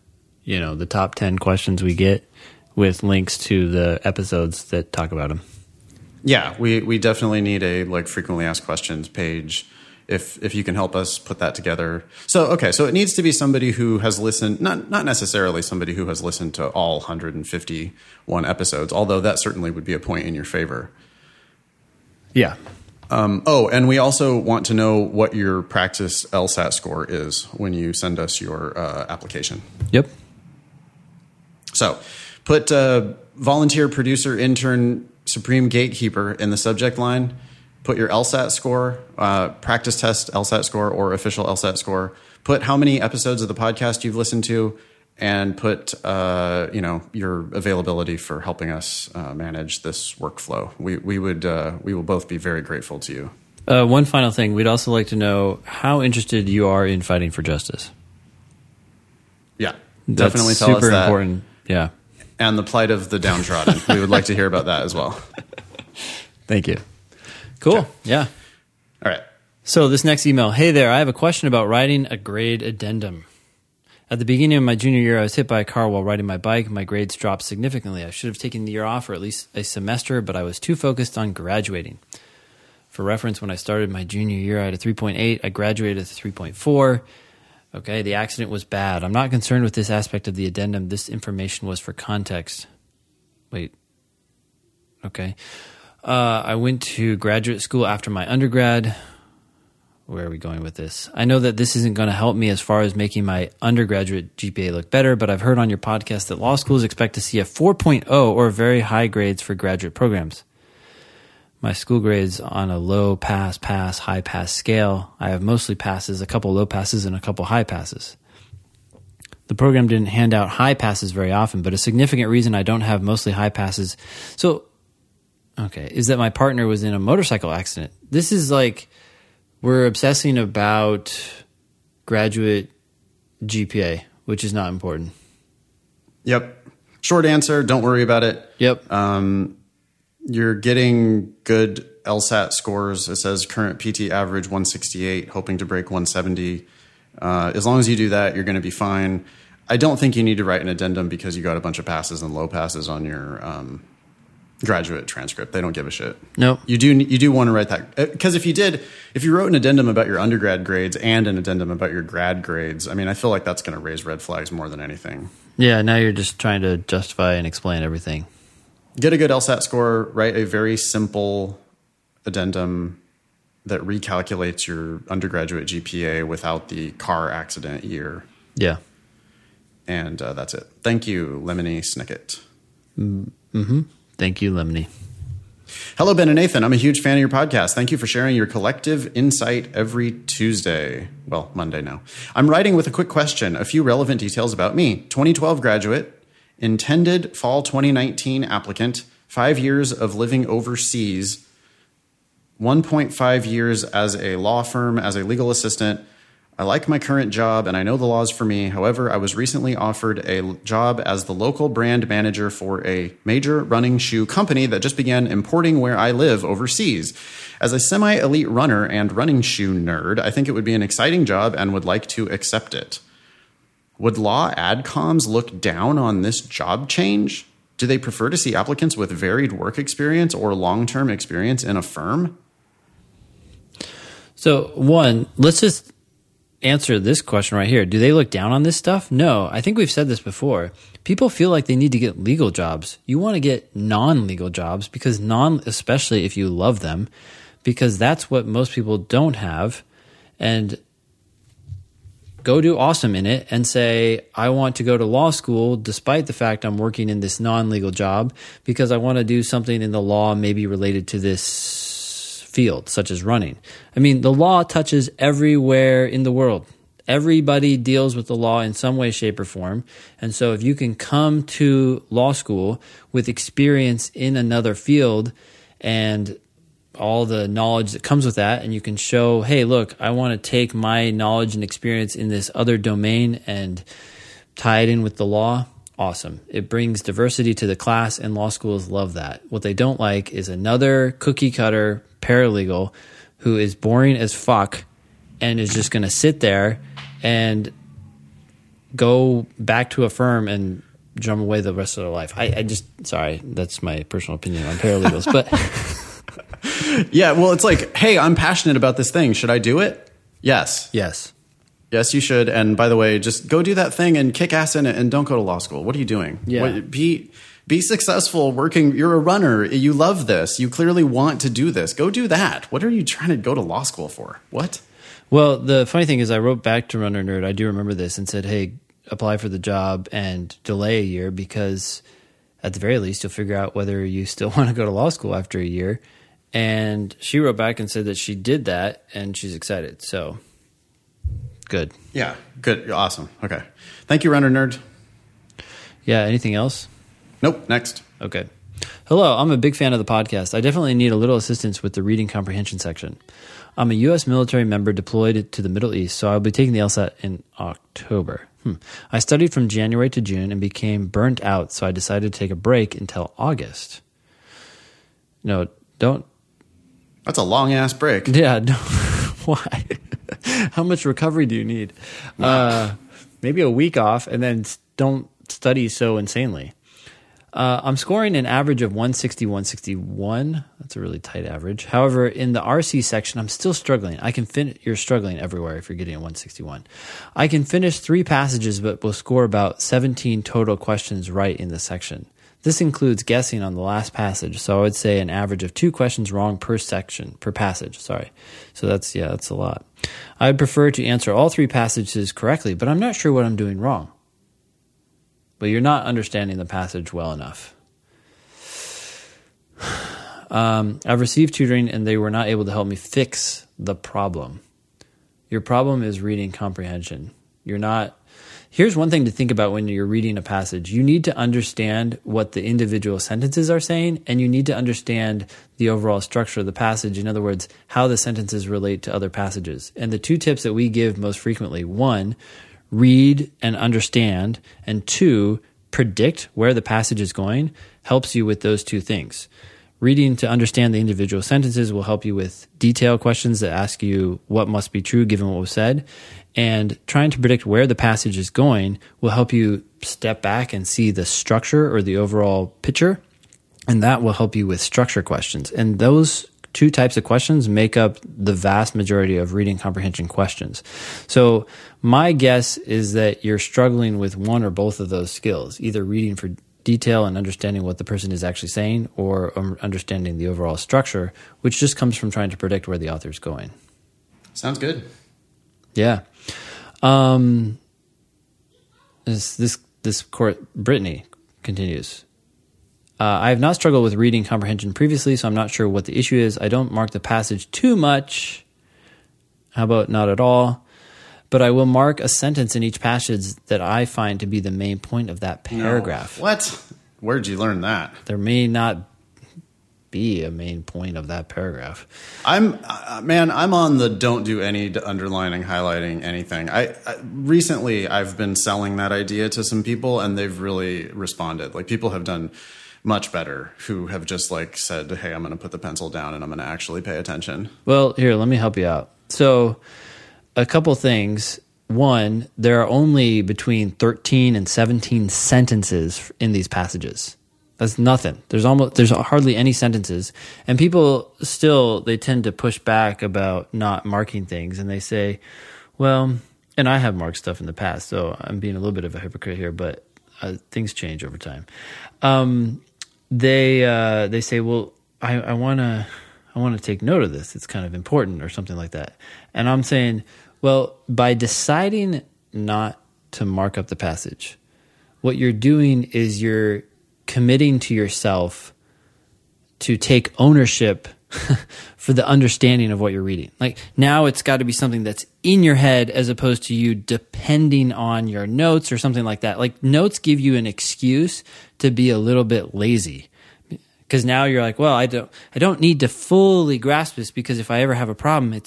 you know, the top 10 questions we get with links to the episodes that talk about them. Yeah, we definitely need a frequently asked questions page. If you can help us put that together. So it needs to be somebody who has listened, not necessarily somebody who has listened to all 151 episodes, although that certainly would be a point in your favor. Yeah. And we also want to know what your practice LSAT score is when you send us your application. Yep. So put volunteer, producer, intern, supreme gatekeeper in the subject line. Put your LSAT score, practice test LSAT score, or official LSAT score. Put how many episodes of the podcast you've listened to, and put your availability for helping us manage this workflow. We will both be very grateful to you. One final thing, we'd also like to know how interested you are in fighting for justice. Yeah, that's definitely tell us that. Super important. Yeah, and the plight of the downtrodden. We would like to hear about that as well. Thank you. Cool. Okay. Yeah. All right. So this next email. Hey there, I have a question about writing a grade addendum. At the beginning of my junior year, I was hit by a car while riding my bike. My grades dropped significantly. I should have taken the year off, or at least a semester, but I was too focused on graduating. For reference, when I started my junior year, I had a 3.8. I graduated with a 3.4. Okay, the accident was bad. I'm not concerned with this aspect of the addendum. This information was for context. Wait. Okay. I went to graduate school after my undergrad. Where are we going with this? I know that this isn't going to help me as far as making my undergraduate GPA look better, but I've heard on your podcast that law schools expect to see a 4.0 or very high grades for graduate programs. My school grades on a low pass, pass, high pass scale. I have mostly passes, a couple low passes, and a couple high passes. The program didn't hand out high passes very often, but a significant reason I don't have mostly high passes. So... okay, is that my partner was in a motorcycle accident. This is we're obsessing about graduate GPA, which is not important. Yep. Short answer, don't worry about it. Yep. You're getting good LSAT scores. It says current PT average 168, hoping to break 170. As long as you do that, you're going to be fine. I don't think you need to write an addendum because you got a bunch of passes and low passes on your... graduate transcript. They don't give a shit. No. Nope. You do want to write that. Because if you wrote an addendum about your undergrad grades and an addendum about your grad grades, I mean, I feel like that's going to raise red flags more than anything. Yeah, now you're just trying to justify and explain everything. Get a good LSAT score, write a very simple addendum that recalculates your undergraduate GPA without the car accident year. Yeah. And that's it. Thank you, Lemony Snicket. Mm-hmm. Thank you, Lemony. Hello, Ben and Nathan. I'm a huge fan of your podcast. Thank you for sharing your collective insight every Tuesday. Well, Monday now. I'm writing with a quick question, a few relevant details about me. 2012 graduate, intended fall 2019 applicant, 5 years of living overseas, 1.5 years as a law firm, as a legal assistant. I like my current job and I know the laws for me. However, I was recently offered a job as the local brand manager for a major running shoe company that just began importing where I live overseas. As a semi-elite runner and running shoe nerd, I think it would be an exciting job and would like to accept it. Would law adcoms look down on this job change? Do they prefer to see applicants with varied work experience or long-term experience in a firm? So one, let's just... answer this question right here. Do they look down on this stuff? No, I think we've said this before. People feel like they need to get legal jobs. You want to get non-legal jobs because especially if you love them, because that's what most people don't have. And go do awesome in it and say, I want to go to law school despite the fact I'm working in this non-legal job because I want to do something in the law maybe related to this field, such as running. I mean, the law touches everywhere in the world. Everybody deals with the law in some way, shape, or form. And so if you can come to law school with experience in another field and all the knowledge that comes with that, and you can show, hey, look, I want to take my knowledge and experience in this other domain and tie it in with the law, awesome. It brings diversity to the class, and law schools love that. What they don't like is another cookie-cutter paralegal who is boring as fuck and is just going to sit there and go back to a firm and drum away the rest of their life. Sorry, that's my personal opinion on paralegals, but... Yeah, well, it's like, hey, I'm passionate about this thing. Should I do it? Yes. Yes. Yes, you should. And by the way, just go do that thing and kick ass in it and don't go to law school. What are you doing? Yeah. Be successful working. You're a runner. You love this. You clearly want to do this. Go do that. What are you trying to go to law school for? What? Well, the funny thing is I wrote back to Runner Nerd. I do remember this and said, hey, apply for the job and delay a year because at the very least you'll figure out whether you still want to go to law school after a year. And she wrote back and said that she did that and she's excited. So good. Yeah. Good. Awesome. Okay. Thank you, Runner Nerd. Yeah. Anything else? Nope. Next. Okay. Hello. I'm a big fan of the podcast. I definitely need a little assistance with the reading comprehension section. I'm a U.S. military member deployed to the Middle East, so I'll be taking the LSAT in October. I studied from January to June and became burnt out, so I decided to take a break until August. No, don't. That's a long-ass break. Yeah. No, why? How much recovery do you need? Maybe a week off and then don't study so insanely. I'm scoring an average of 160, 161. That's a really tight average. However, in the RC section, I'm still struggling. You're struggling everywhere if you're getting a 161. I can finish 3 passages, but will score about 17 total questions right in the section. This includes guessing on the last passage, so I would say an average of 2 questions wrong per passage. Sorry. So that's a lot. I'd prefer to answer all 3 passages correctly, but I'm not sure what I'm doing wrong. But you're not understanding the passage well enough. I've received tutoring, and they were not able to help me fix the problem. Your problem is reading comprehension. Here's one thing to think about when you're reading a passage. You need to understand what the individual sentences are saying, and you need to understand the overall structure of the passage. In other words, how the sentences relate to other passages. And the 2 tips that we give most frequently, 1, read and understand, and 2, predict where the passage is going, helps you with those 2 things. Reading to understand the individual sentences will help you with detail questions that ask you what must be true given what was said. And trying to predict where the passage is going will help you step back and see the structure or the overall picture. And that will help you with structure questions. And those 2 types of questions make up the vast majority of reading comprehension questions. So my guess is that you're struggling with one or both of those skills, either reading for detail and understanding what the person is actually saying or understanding the overall structure, which just comes from trying to predict where the author's going. Sounds good. Yeah. Brittany continues. I have not struggled with reading comprehension previously, so I'm not sure what the issue is. I don't mark the passage too much. How about not at all? But I will mark a sentence in each passage that I find to be the main point of that paragraph. No. What? Where'd you learn that? There may not be a main point of that paragraph. I'm on the don't do any underlining, highlighting, anything. Recently, I've been selling that idea to some people, and they've really responded. Like, people have done much better who have just, like, said, hey, I'm going to put the pencil down, and I'm going to actually pay attention. Well, here, let me help you out. So... a couple things. 1, there are only between 13 and 17 sentences in these passages. That's nothing. There's hardly any sentences. And people still, they tend to push back about not marking things. And they say, Well, and I have marked stuff in the past, so I'm being a little bit of a hypocrite here, but things change over time. They say, well, I want to take note of this. It's kind of important or something like that. And I'm saying, well, by deciding not to mark up the passage, what you're doing is you're committing to yourself to take ownership for the understanding of what you're reading. Like, now it's got to be something that's in your head as opposed to you depending on your notes or something like that. Like, notes give you an excuse to be a little bit lazy, because now you're like, well, I don't need to fully grasp this, because if I ever have a problem,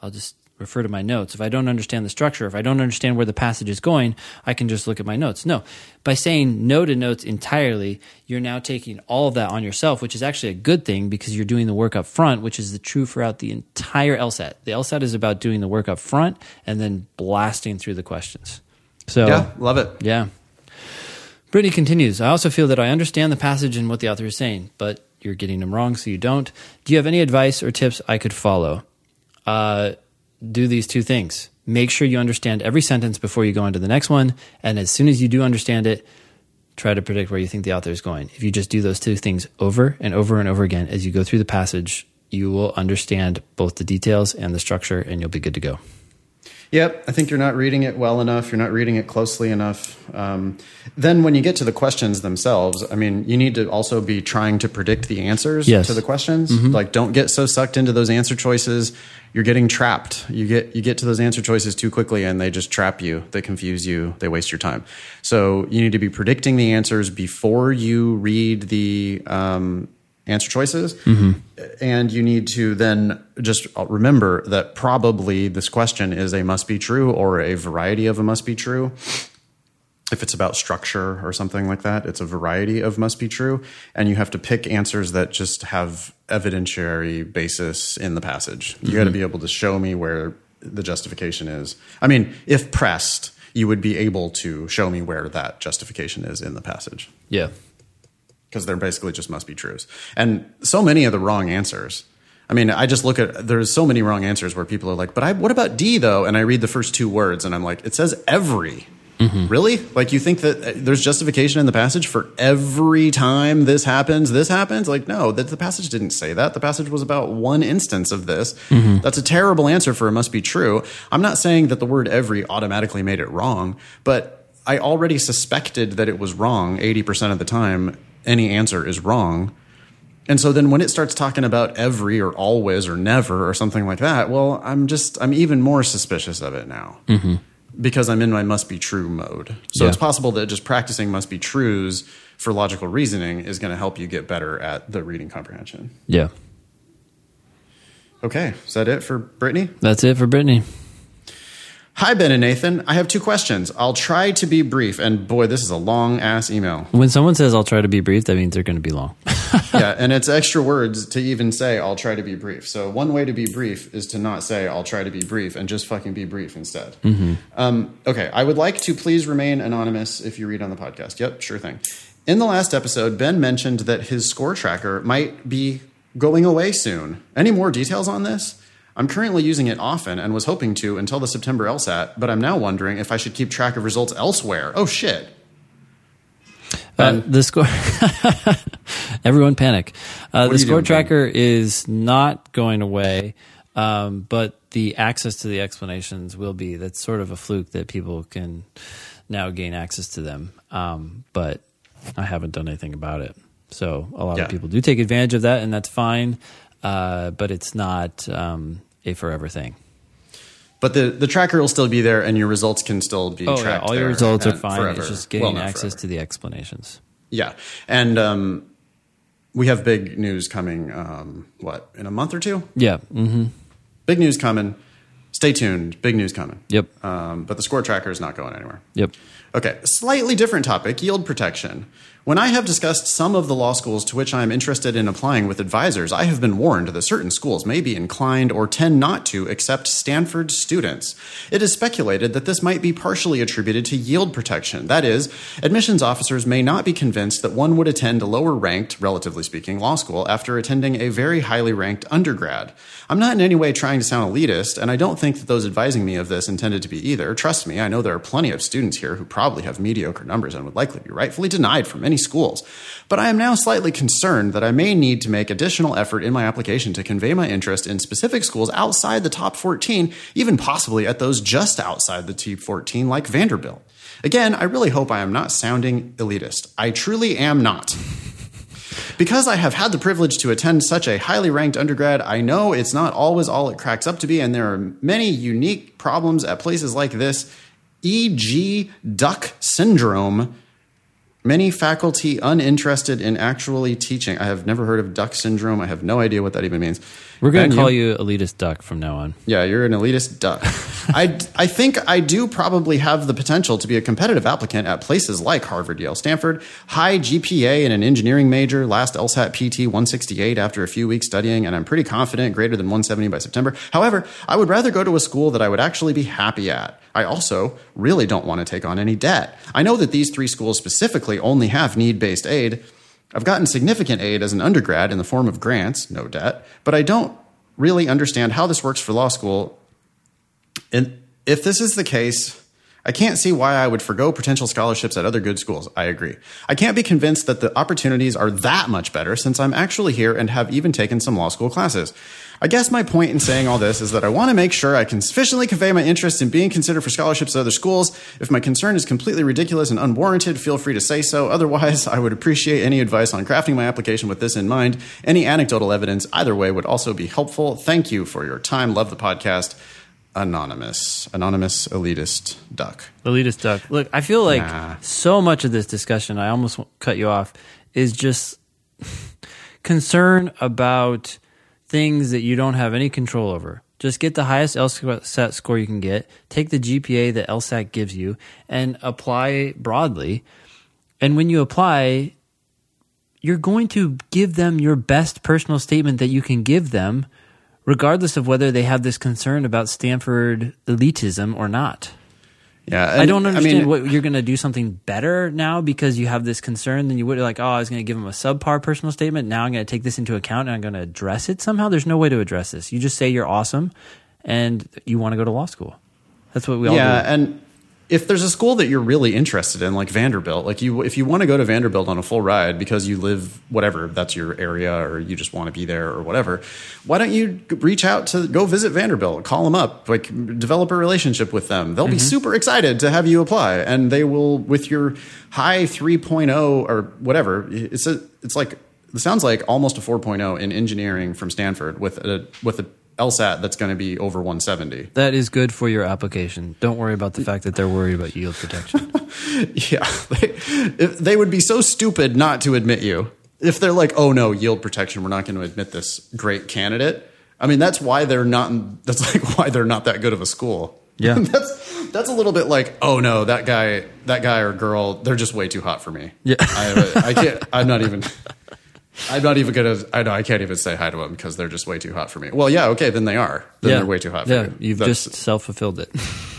I'll just refer to my notes. If I don't understand the structure, if I don't understand where the passage is going, I can just look at my notes. No, by saying no to notes entirely, you're now taking all of that on yourself, which is actually a good thing, because you're doing the work up front, which is true throughout the entire LSAT. The LSAT is about doing the work up front and then blasting through the questions. So yeah, love it. Yeah. Brittany continues, I also feel that I understand the passage and what the author is saying, but you're getting them wrong, so you don't. Do you have any advice or tips I could follow? Do these two things. Make sure you understand every sentence before you go into the next one, and as soon as you do understand it, try to predict where you think the author is going. If you just do those two things over and over and over again as you go through the passage, you will understand both the details and the structure, and you'll be good to go. Yep, I think you're not reading it well enough. You're not reading it closely enough. Then when you get to the questions themselves, I mean, you need to also be trying to predict the answers to the questions. Mm-hmm. Like, don't get so sucked into those answer choices. You're getting trapped. You get to those answer choices too quickly, and they just trap you. They confuse you. They waste your time. So you need to be predicting the answers before you read the answer choices. Mm-hmm. And you need to then just remember that probably this question is a must be true or a variety of a must be true. If it's about structure or something like that, it's a variety of must be true. And you have to pick answers that just have evidentiary basis in the passage. You got to be able to show me where the justification is. I mean, if pressed, you would be able to show me where that justification is in the passage. Yeah. Because they're basically just must be trues. And so many of the wrong answers. I mean, I just look at, there's so many wrong answers where people are like, but what about D though? And I read the first two words and I'm like, it says every. Mm-hmm. Really? Like, you think that there's justification in the passage for every time this happens, this happens? Like, no, that the passage didn't say that. The passage was about one instance of this. Mm-hmm. That's a terrible answer for it must be true. I'm not saying that the word every automatically made it wrong, but I already suspected that it was wrong 80% of the time. Any answer is wrong. And so then when it starts talking about every or always or never or something like that, well, I'm even more suspicious of it now. Mm-hmm. Because I'm in my must be true mode. So It's possible that just practicing must be trues for logical reasoning is going to help you get better at the reading comprehension. Yeah. Okay. Is that it for Brittany? That's it for Brittany. Hi, Ben and Nathan. I have two questions. I'll try to be brief. And boy, this is a long ass email. When someone says I'll try to be brief, that means they're going to be long. Yeah. And it's extra words to even say I'll try to be brief. So one way to be brief is to not say I'll try to be brief and just fucking be brief instead. Mm-hmm. Okay. I would like to please remain anonymous if you read on the podcast. Yep. Sure thing. In the last episode, Ben mentioned that his score tracker might be going away soon. Any more details on this? I'm currently using it often and was hoping to until the September LSAT, but I'm now wondering if I should keep track of results elsewhere. Oh, shit. The score... Everyone panic. The score tracker is not going away, but the access to the explanations will be. That's sort of a fluke that people can now gain access to them, but I haven't done anything about it. So a lot of people do take advantage of that, and that's fine. But it's not a forever thing. But the tracker will still be there, and your results can still be tracked. All your results are fine. Forever. It's just getting access to the explanations. Yeah, and we have big news coming. What, in a month or two? Yeah. Mm-hmm. Big news coming. Stay tuned. Big news coming. Yep. But the score tracker is not going anywhere. Yep. Okay, slightly different topic, yield protection. When I have discussed some of the law schools to which I am interested in applying with advisors, I have been warned that certain schools may be inclined or tend not to accept Stanford students. It is speculated that this might be partially attributed to yield protection. That is, admissions officers may not be convinced that one would attend a lower-ranked, relatively speaking, law school after attending a very highly ranked undergrad. I'm not in any way trying to sound elitist, and I don't think that those advising me of this intended to be either. Trust me, I know there are plenty of students here who probably have mediocre numbers and would likely be rightfully denied from any schools. But I am now slightly concerned that I may need to make additional effort in my application to convey my interest in specific schools outside the top 14, even possibly at those just outside the top 14 like Vanderbilt. Again, I really hope I am not sounding elitist. I truly am not. Because I have had the privilege to attend such a highly ranked undergrad, I know it's not always all it cracks up to be, and there are many unique problems at places like this, e.g. duck syndrome. Many faculty uninterested in actually teaching. I have never heard of duck syndrome. I have no idea what that even means. We're going to call you elitist duck from now on. Yeah, you're an elitist duck. I think I do probably have the potential to be a competitive applicant at places like Harvard, Yale, Stanford, high GPA in an engineering major, last LSAT PT 168 after a few weeks studying, and I'm pretty confident greater than 170 by September. However, I would rather go to a school that I would actually be happy at. I also really don't want to take on any debt. I know that these three schools specifically only have need-based aid. I've gotten significant aid as an undergrad in the form of grants, no debt, but I don't really understand how this works for law school. And if this is the case, I can't see why I would forgo potential scholarships at other good schools. I agree. I can't be convinced that the opportunities are that much better since I'm actually here and have even taken some law school classes. I guess my point in saying all this is that I want to make sure I can sufficiently convey my interest in being considered for scholarships at other schools. If my concern is completely ridiculous and unwarranted, feel free to say so. Otherwise, I would appreciate any advice on crafting my application with this in mind. Any anecdotal evidence either way would also be helpful. Thank you for your time. Love the podcast. Anonymous elitist duck. Elitist duck. Look, I feel like so much of this discussion, I almost cut you off, is just concern about things that you don't have any control over. Just get the highest LSAT score you can get, take the GPA that LSAC gives you, and apply broadly. And when you apply, you're going to give them your best personal statement that you can give them, regardless of whether they have this concern about Stanford elitism or not. Yeah, and I don't understand what you're going to do something better now because you have this concern than you would like, oh, I was going to give them a subpar personal statement. Now I'm going to take this into account and I'm going to address it somehow. There's no way to address this. You just say you're awesome and you want to go to law school. That's what we all do. Yeah, and if there's a school that you're really interested in, like Vanderbilt, if you want to go to Vanderbilt on a full ride because you live whatever, that's your area or you just want to be there or whatever, why don't you reach out to go visit Vanderbilt, call them up, develop a relationship with them. They'll be super excited to have you apply and they will, with your high 3.0 or whatever, it sounds like almost a 4.0 in engineering from Stanford with a LSAT that's going to be over 170. That is good for your application. Don't worry about the fact that they're worried about yield protection. Yeah. They would be so stupid not to admit you. If they're like, oh no, yield protection, we're not going to admit this great candidate. I mean, that's why they're not that good of a school. Yeah. That's a little bit like, oh no, that guy or girl, they're just way too hot for me. Yeah. I can't even say hi to them because they're just way too hot for me. Well, yeah, okay, then they are. They're way too hot for me. That's just self-fulfilled it.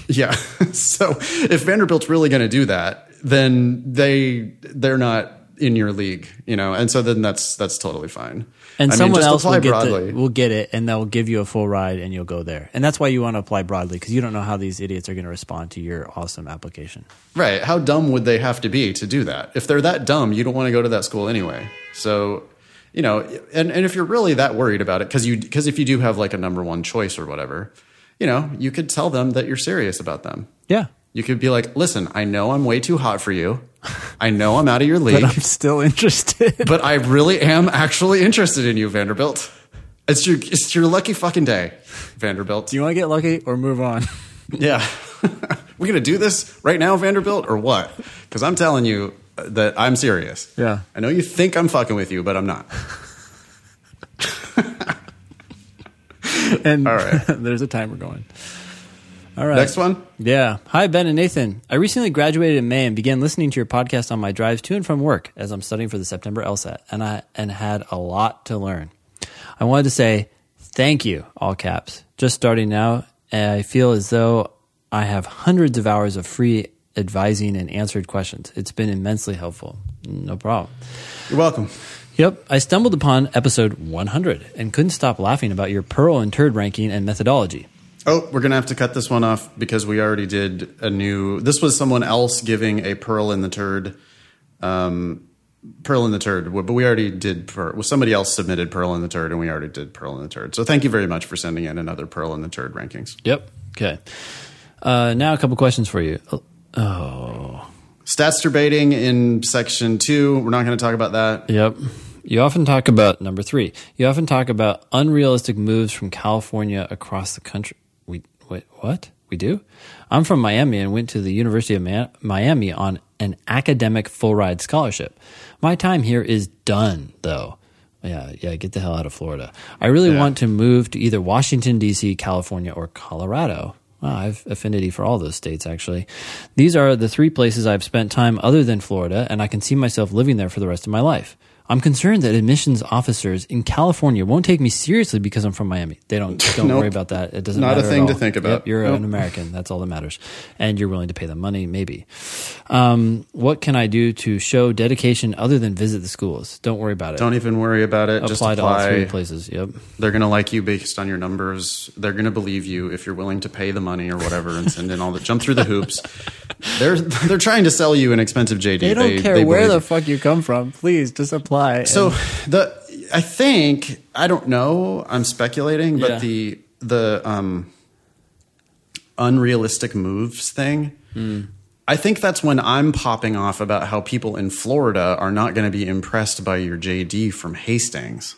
Yeah. So if Vanderbilt's really going to do that, then they're not in your league, you know? And so then that's totally fine. And someone else will get it and they'll give you a full ride and you'll go there. And that's why you want to apply broadly because you don't know how these idiots are going to respond to your awesome application. Right. How dumb would they have to be to do that? If they're that dumb, you don't want to go to that school anyway. So, you know, and if you're really that worried about it, because if you do have like a number one choice or whatever, you know, you could tell them that you're serious about them. Yeah. You could be like, listen, I know I'm way too hot for you. I know I'm out of your league. But I'm still interested. But I really am actually interested in you, Vanderbilt. It's your lucky fucking day, Vanderbilt. Do you want to get lucky or move on? Yeah. We're going to do this right now, Vanderbilt, or what? Because I'm telling you that I'm serious. Yeah. I know you think I'm fucking with you, but I'm not. And all right. There's a timer going. All right. Next one? Yeah. Hi, Ben and Nathan. I recently graduated in May and began listening to your podcast on my drives to and from work as I'm studying for the September LSAT, and I had a lot to learn. I wanted to say thank you, all caps. Just starting now, I feel as though I have hundreds of hours of free advising and answered questions. It's been immensely helpful. No problem. You're welcome. Yep. I stumbled upon episode 100 and couldn't stop laughing about your Pearl and Turd ranking and methodology. Oh, we're going to have to cut this one off because we already did a new... This was someone else giving a Pearl and the Turd. Pearl and the Turd. But we already did... Well, somebody else submitted Pearl and the Turd, and we already did Pearl and the Turd. So thank you very much for sending in another Pearl and the Turd rankings. Yep. Okay. Now a couple questions for you. Oh... Stats debating in section 2. We're not going to talk about that. Yep. You often talk about number 3. You often talk about unrealistic moves from California across the country. Wait, what? We do? I'm from Miami and went to the University of Miami on an academic full ride scholarship. My time here is done, though. Yeah, get the hell out of Florida. I really want to move to either Washington, D.C., California, or Colorado. Wow, I have affinity for all those states, actually. These are the 3 places I've spent time other than Florida, and I can see myself living there for the rest of my life. I'm concerned that admissions officers in California won't take me seriously because I'm from Miami. They don't worry about that. It doesn't matter at all. Not a thing to think about. Yep, you're an American. That's all that matters. And you're willing to pay them money, maybe. What can I do to show dedication other than visit the schools? Don't worry about it. Don't even worry about it. Just apply to all 3 places. Yep. They're going to like you based on your numbers. They're going to believe you if you're willing to pay the money or whatever and send in all the jump through the hoops. They're trying to sell you an expensive JD. They don't care where the fuck you come from. Please, just apply. So I don't know, I'm speculating, but the unrealistic moves thing, I think that's when I'm popping off about how people in Florida are not going to be impressed by your JD from Hastings.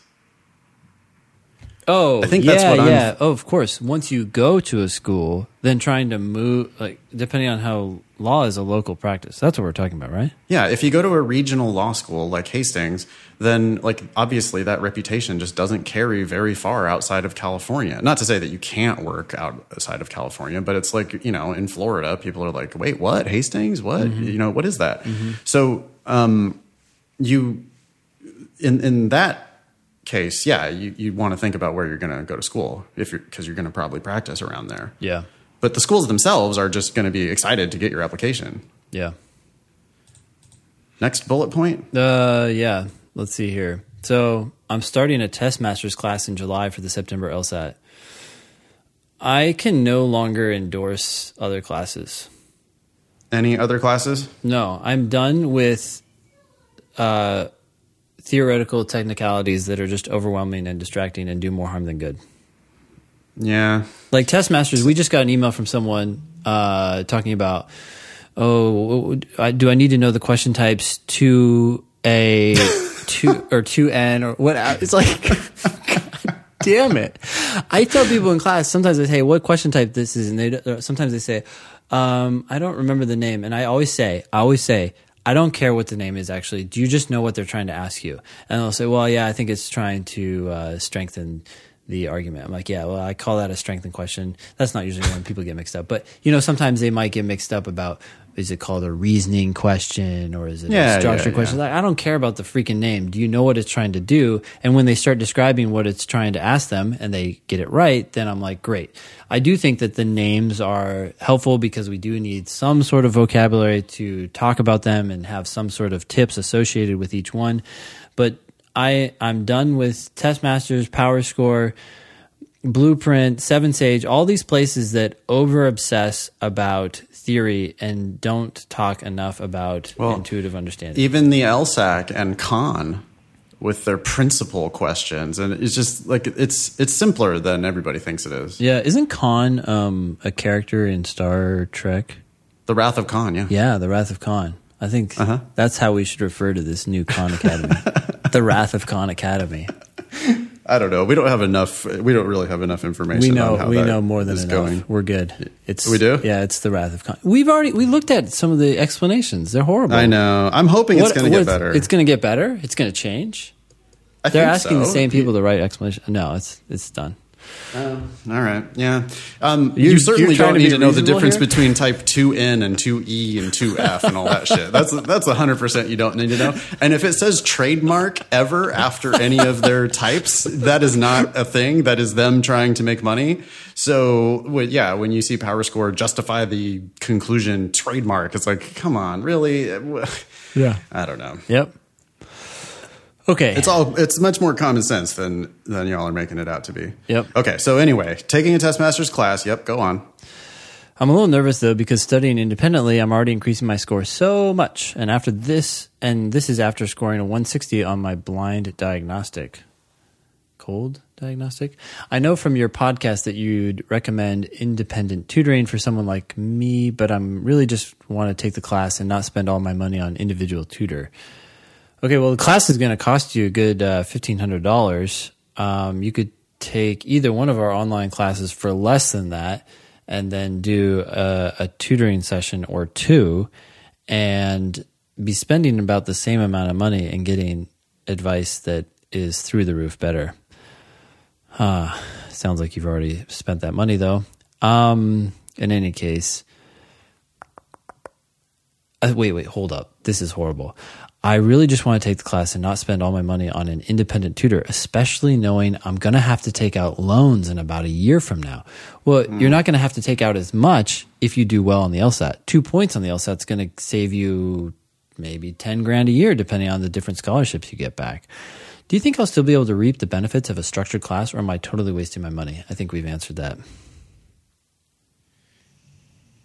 Oh, I think that's what I'm... Oh, of course. Once you go to a school, then trying to move, like, depending on how law is a local practice. That's what we're talking about, right? Yeah. If you go to a regional law school like Hastings, then, like, obviously that reputation just doesn't carry very far outside of California. Not to say that you can't work outside of California, but it's like, you know, in Florida, people are like, wait, what? Hastings? What? Mm-hmm. You know, what is that? Mm-hmm. So in that case, you want to think about where you're going to go to school because you're going to probably practice around there. Yeah. But the schools themselves are just going to be excited to get your application. Yeah. Next bullet point. Yeah. Let's see here. So I'm starting a TestMasters class in July for the September LSAT. I can no longer endorse other classes. Any other classes? No, I'm done with, theoretical technicalities that are just overwhelming and distracting and do more harm than good. Yeah. Like TestMasters, we just got an email from someone talking about, do I need to know the question types 2A, 2 or 2N or what? It's like, damn it. I tell people in class, sometimes I say, what question type this is? And sometimes they say, I don't remember the name. And I always say, I don't care what the name is, actually. Do you just know what they're trying to ask you? And they'll say, well, yeah, I think it's trying to strengthen the argument. I'm like, yeah, well, I call that a strengthen question. That's not usually when people get mixed up. But, you know, sometimes they might get mixed up about, is it called a reasoning question or is it a structure question? Yeah. Like, I don't care about the freaking name. Do you know what it's trying to do? And when they start describing what it's trying to ask them and they get it right, then I'm like, great. I do think that the names are helpful because we do need some sort of vocabulary to talk about them and have some sort of tips associated with each one. But I'm done with TestMasters, PowerScore, Blueprint, Seven Sage, all these places that over-obsess about theory and don't talk enough about intuitive understanding. Even the LSAC and Khan with their principal questions. And it's just like, it's simpler than everybody thinks it is. Yeah. Isn't Khan a character in Star Trek? The Wrath of Khan, yeah. Yeah, the Wrath of Khan. I think that's how we should refer to this new Khan Academy. The Wrath of Khan Academy. I don't know. We don't really have enough information. We know more than enough. Going. We're good. We do? Yeah, it's the Wrath of Khan. We looked at some of the explanations. They're horrible. I know. I'm hoping it's going to get better. It's going to get better? It's going to change? They're asking the same people to write explanation. No, it's done. All right. Yeah. You certainly don't need to know the difference here? Between type 2N and 2E and 2F and all that shit. That's 100% you don't need to know. And if it says trademark ever after any of their types, that is not a thing. That is them trying to make money. So, yeah, when you see PowerScore justify the conclusion trademark, it's like, come on, really? Yeah. I don't know. Yep. Okay. It's much more common sense than y'all are making it out to be. Yep. Okay. So anyway, taking a TestMasters class. Yep. Go on. I'm a little nervous though, because studying independently, I'm already increasing my score so much. And after this, and this is after scoring a 160 on my blind diagnostic. Cold diagnostic. I know from your podcast that you'd recommend independent tutoring for someone like me, but I'm really just want to take the class and not spend all my money on individual tutor. Okay, well, the class is going to cost you a good $1,500. You could take either one of our online classes for less than that and then do a tutoring session or two and be spending about the same amount of money and getting advice that is through the roof better. Sounds like you've already spent that money, though. In any case... Wait, hold up. This is horrible. I really just want to take the class and not spend all my money on an independent tutor, especially knowing I'm going to have to take out loans in about a year from now. Well, you're not going to have to take out as much if you do well on the LSAT. 2 points on the LSAT is going to save you maybe $10,000 a year, depending on the different scholarships you get back. Do you think I'll still be able to reap the benefits of a structured class, or am I totally wasting my money? I think we've answered that.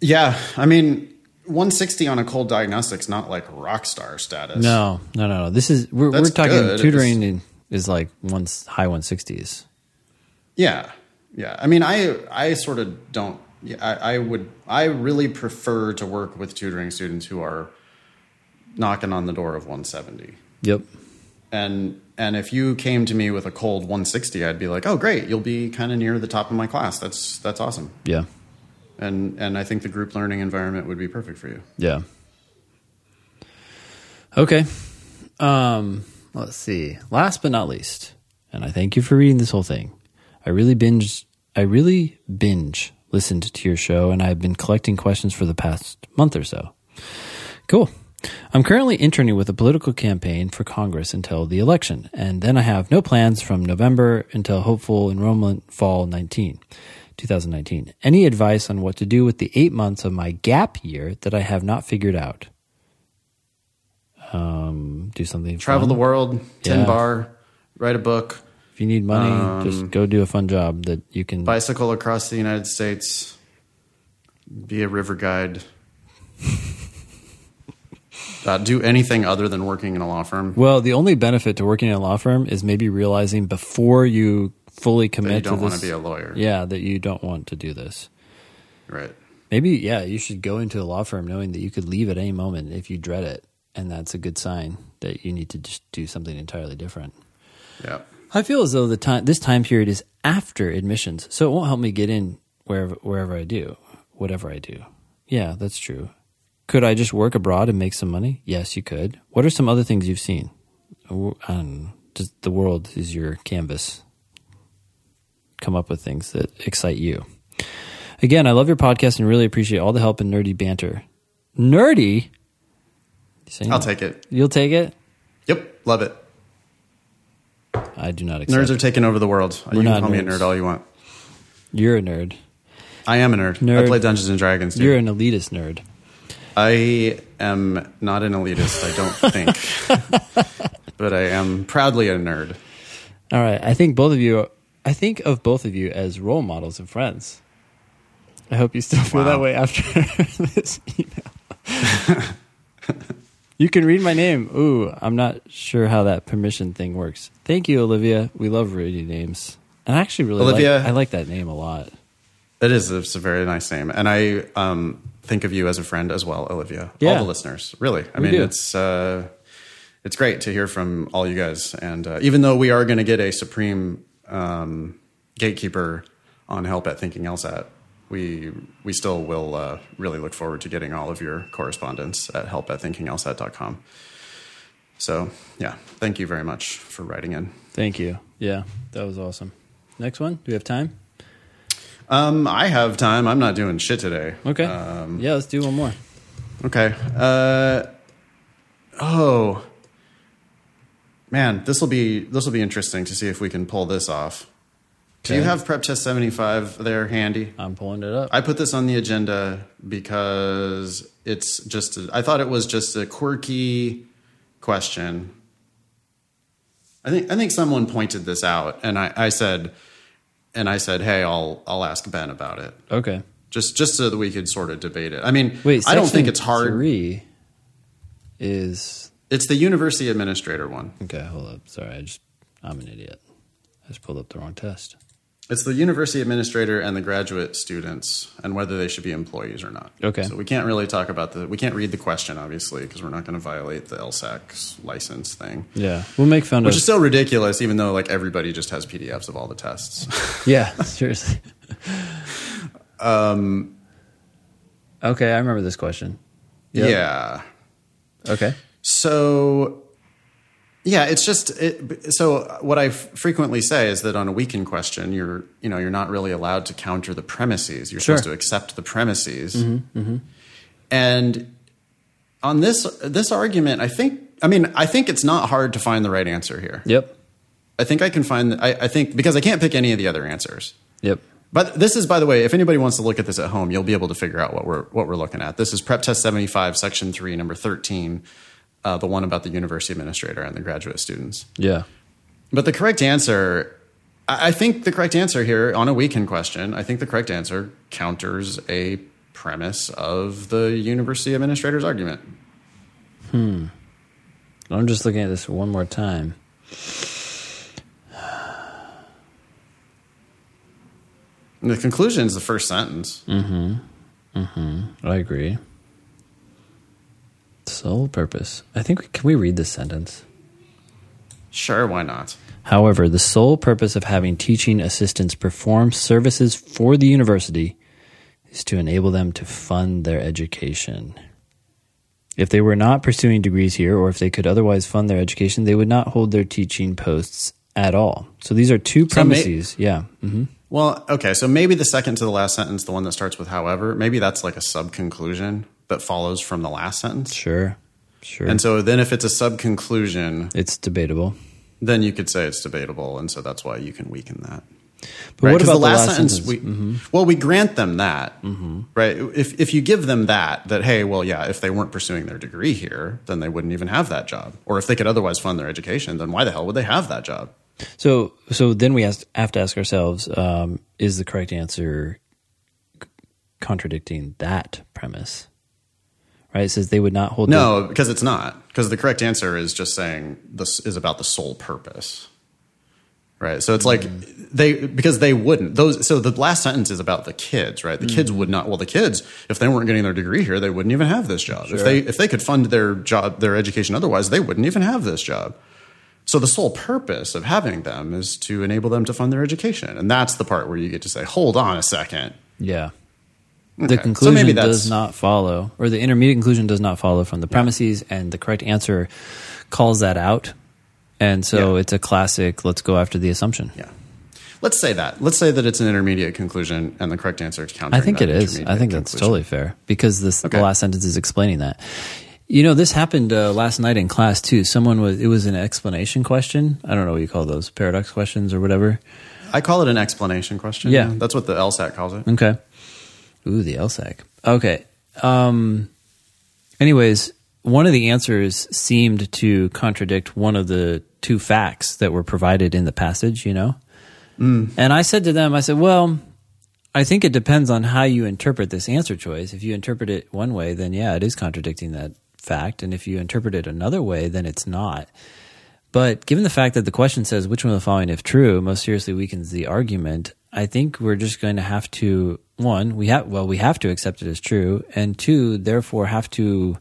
Yeah, I mean... 160 on a cold diagnostic is not like rock star status. No. This is we're talking good. Tutoring is like high 160s. Yeah. I mean, I sort of don't. I really prefer to work with tutoring students who are knocking on the door of 170. Yep. And if you came to me with a cold 160, I'd be like, oh great, you'll be kind of near the top of my class. That's awesome. Yeah. And I think the group learning environment would be perfect for you. Yeah. Okay. Let's see. Last but not least, and I thank you for reading this whole thing. I really binge listened to your show, and I've been collecting questions for the past month or so. Cool. I'm currently interning with a political campaign for Congress until the election, and then I have no plans from November until hopeful enrollment fall 2019. Any advice on what to do with the 8 months of my gap year that I have not figured out? Do something. Travel fun. The world, 10 bar, write a book. If you need money, just go do a fun job that you can. Bicycle across the United States, be a river guide. Do anything other than working in a law firm. Well, the only benefit to working in a law firm is maybe realizing before you fully commit to this. You don't want to be a lawyer. Yeah, that you don't want to do this. Right. Maybe, yeah, you should go into a law firm knowing that you could leave at any moment if you dread it, and that's a good sign that you need to just do something entirely different. Yeah. I feel as though this time period is after admissions, so it won't help me get in wherever I do, whatever I do. Yeah, that's true. Could I just work abroad and make some money? Yes, you could. What are some other things you've seen? I don't know. Just the world is your canvas. Come up with things that excite you. Again, I love your podcast and really appreciate all the help and nerdy banter. Nerdy? I'll take it. You'll take it? Yep. Love it. I do not accept. Nerds are taking over the world. You can call me a nerd all you want. You're a nerd. I am a nerd. I play Dungeons and Dragons, dude. You're an elitist nerd. I am not an elitist, I don't think. But I am proudly a nerd. All right. I think of both of you as role models and friends. I hope you still feel that way after this email. You can read my name. Ooh, I'm not sure how that permission thing works. Thank you, Olivia. We love reading names. And I actually really like that name a lot. It's a very nice name. And I think of you as a friend as well, Olivia. Yeah. All the listeners, really. I mean, it's great to hear from all you guys. And even though we are going to get a supreme... gatekeeper on help at Thinking LSAT, we still will really look forward to getting all of your correspondence at help at thinkinglsat.com. So yeah, thank you very much for writing in. Thank you. Yeah, that was awesome. next one? Do we have time? I have time. I'm not doing shit today. Okay. Yeah, let's do one more. Okay. Oh, man, this will be interesting to see if we can pull this off. Okay. Do you have Prep Test 75 there handy? I'm pulling it up. I put this on the agenda because it's just I thought it was just a quirky question. I think someone pointed this out, and I said, hey, I'll ask Ben about it. Okay. Just so that we could sort of debate it. I mean, wait, I don't think it's hard. Section 3 is... It's the university administrator one. Okay, hold up. Sorry, I'm an idiot. I just pulled up the wrong test. It's the university administrator and the graduate students and whether they should be employees or not. Okay. So we can't really talk about we can't read the question, obviously, because we're not going to violate the LSAC license thing. Yeah. We'll make fun of it. Which is still ridiculous, even though, like, everybody just has PDFs of all the tests. Yeah, seriously. Okay, I remember this question. Yep. Yeah. Okay. So... Yeah, it's just so what I frequently say is that on a weekend question, you're not really allowed to counter the premises. You're supposed to accept the premises. Mm-hmm, mm-hmm. And on this argument, I think it's not hard to find the right answer here. Yep. I think I can find I think because I can't pick any of the other answers. Yep. But this is, by the way, if anybody wants to look at this at home, you'll be able to figure out what we're looking at. This is Prep Test 75, Section 3, number 13. The one about the university administrator and the graduate students. Yeah. But the correct answer, I think the correct answer here on a weekend question, I think the correct answer counters a premise of the university administrator's argument. I'm just looking at this one more time. And the conclusion is the first sentence. Mm-hmm. Mm-hmm. I agree. Sole purpose. I think can we read this sentence? Sure, why not? However, the sole purpose of having teaching assistants perform services for the university is to enable them to fund their education. If they were not pursuing degrees here, or if they could otherwise fund their education, they would not hold their teaching posts at all. So these are two premises. Yeah. Mm-hmm. Well, okay, so maybe the second to the last sentence, the one that starts with however, maybe that's like a sub-conclusion that follows from the last sentence. Sure. And so then if it's a sub-conclusion... It's debatable. Then you could say it's debatable, and so that's why you can weaken that. But right? What about the last sentence? We grant them that, mm-hmm. right? If you give them that, hey, well, yeah, if they weren't pursuing their degree here, then they wouldn't even have that job. Or if they could otherwise fund their education, then why the hell would they have that job? So then we have to ask ourselves, is the correct answer contradicting that premise? Right? It says they would not hold... No, because it's not. Because the correct answer is just saying this is about the sole purpose. Right? So it's like because they wouldn't. So the last sentence is about the kids, right? The kids would not... Well, the kids, if they weren't getting their degree here, they wouldn't even have this job. Sure. If they could fund their job, their education otherwise, they wouldn't even have this job. So the sole purpose of having them is to enable them to fund their education. And that's the part where you get to say, hold on a second. Yeah. Okay. The conclusion does not follow, or the intermediate conclusion does not follow from the premises, and the correct answer calls that out. And so it's a classic, let's go after the assumption. Yeah. Let's say that. Let's say that it's an intermediate conclusion and the correct answer is countering that. I think it is. I think that's totally fair because the last sentence is explaining that. You know, this happened last night in class too. It was an explanation question. I don't know what you call those, paradox questions or whatever. I call it an explanation question. Yeah. That's what the LSAC calls it. Okay. Ooh, the LSAC. Okay. Anyways, one of the answers seemed to contradict one of the two facts that were provided in the passage, you know? Mm. And I said to them, well, I think it depends on how you interpret this answer choice. If you interpret it one way, then yeah, it is contradicting that fact, and if you interpret it another way, then it's not. But given the fact that the question says which one of the following, if true, most seriously weakens the argument, I think we're just going to have to, one, we have to accept it as true, and two, therefore have to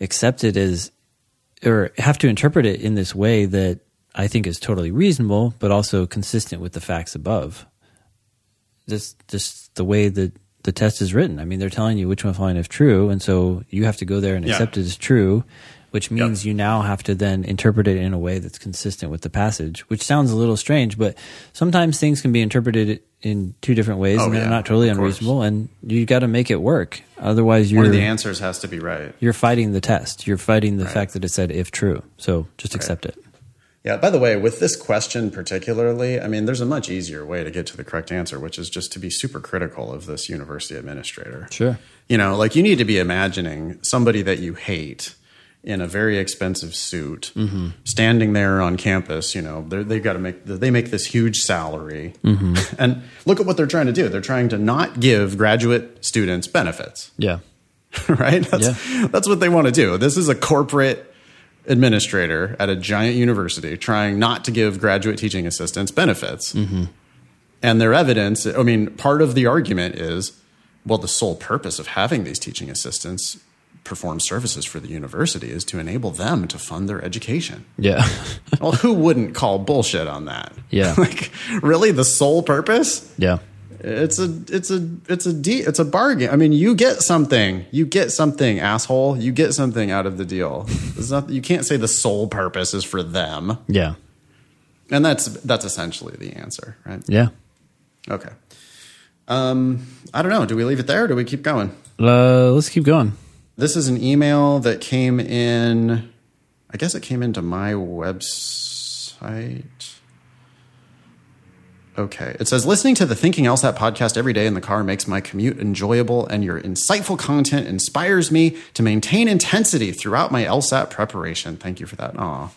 accept it as, or have to interpret it in this way that I think is totally reasonable, but also consistent with the facts above. Just the way that the test is written. I mean, they're telling you which one of the following is true, and so you have to go there and accept it as true, which means you now have to then interpret it in a way that's consistent with the passage, which sounds a little strange, but sometimes things can be interpreted in two different ways and they're not totally unreasonable, and you got to make it work. Otherwise, one of the answers has to be right. You're fighting the test. You're fighting the fact that it said if true. So just accept it. Yeah. By the way, with this question particularly, I mean, there's a much easier way to get to the correct answer, which is just to be super critical of this university administrator. Sure. You know, like you need to be imagining somebody that you hate in a very expensive suit, standing there on campus. You know, they've got to make this huge salary, and look at what they're trying to do. They're trying to not give graduate students benefits. Yeah. Right. That's what they want to do. This is a corporate administrator at a giant university trying not to give graduate teaching assistants benefits. And their evidence, I mean, part of the argument is, well, the sole purpose of having these teaching assistants perform services for the university is to enable them to fund their education. Yeah. Well, who wouldn't call bullshit on that? Yeah. Like, really, the sole purpose? Yeah. It's a bargain. I mean, you get something, asshole. You get something out of the deal. It's not, you can't say the sole purpose is for them. Yeah. And that's essentially the answer, right? Yeah. Okay. I don't know. Do we leave it there or do we keep going? Let's keep going. This is an email that came in, I guess it came into my website. Okay. It says, listening to the Thinking LSAT podcast every day in the car makes my commute enjoyable, and your insightful content inspires me to maintain intensity throughout my LSAT preparation. Thank you for that. Aw.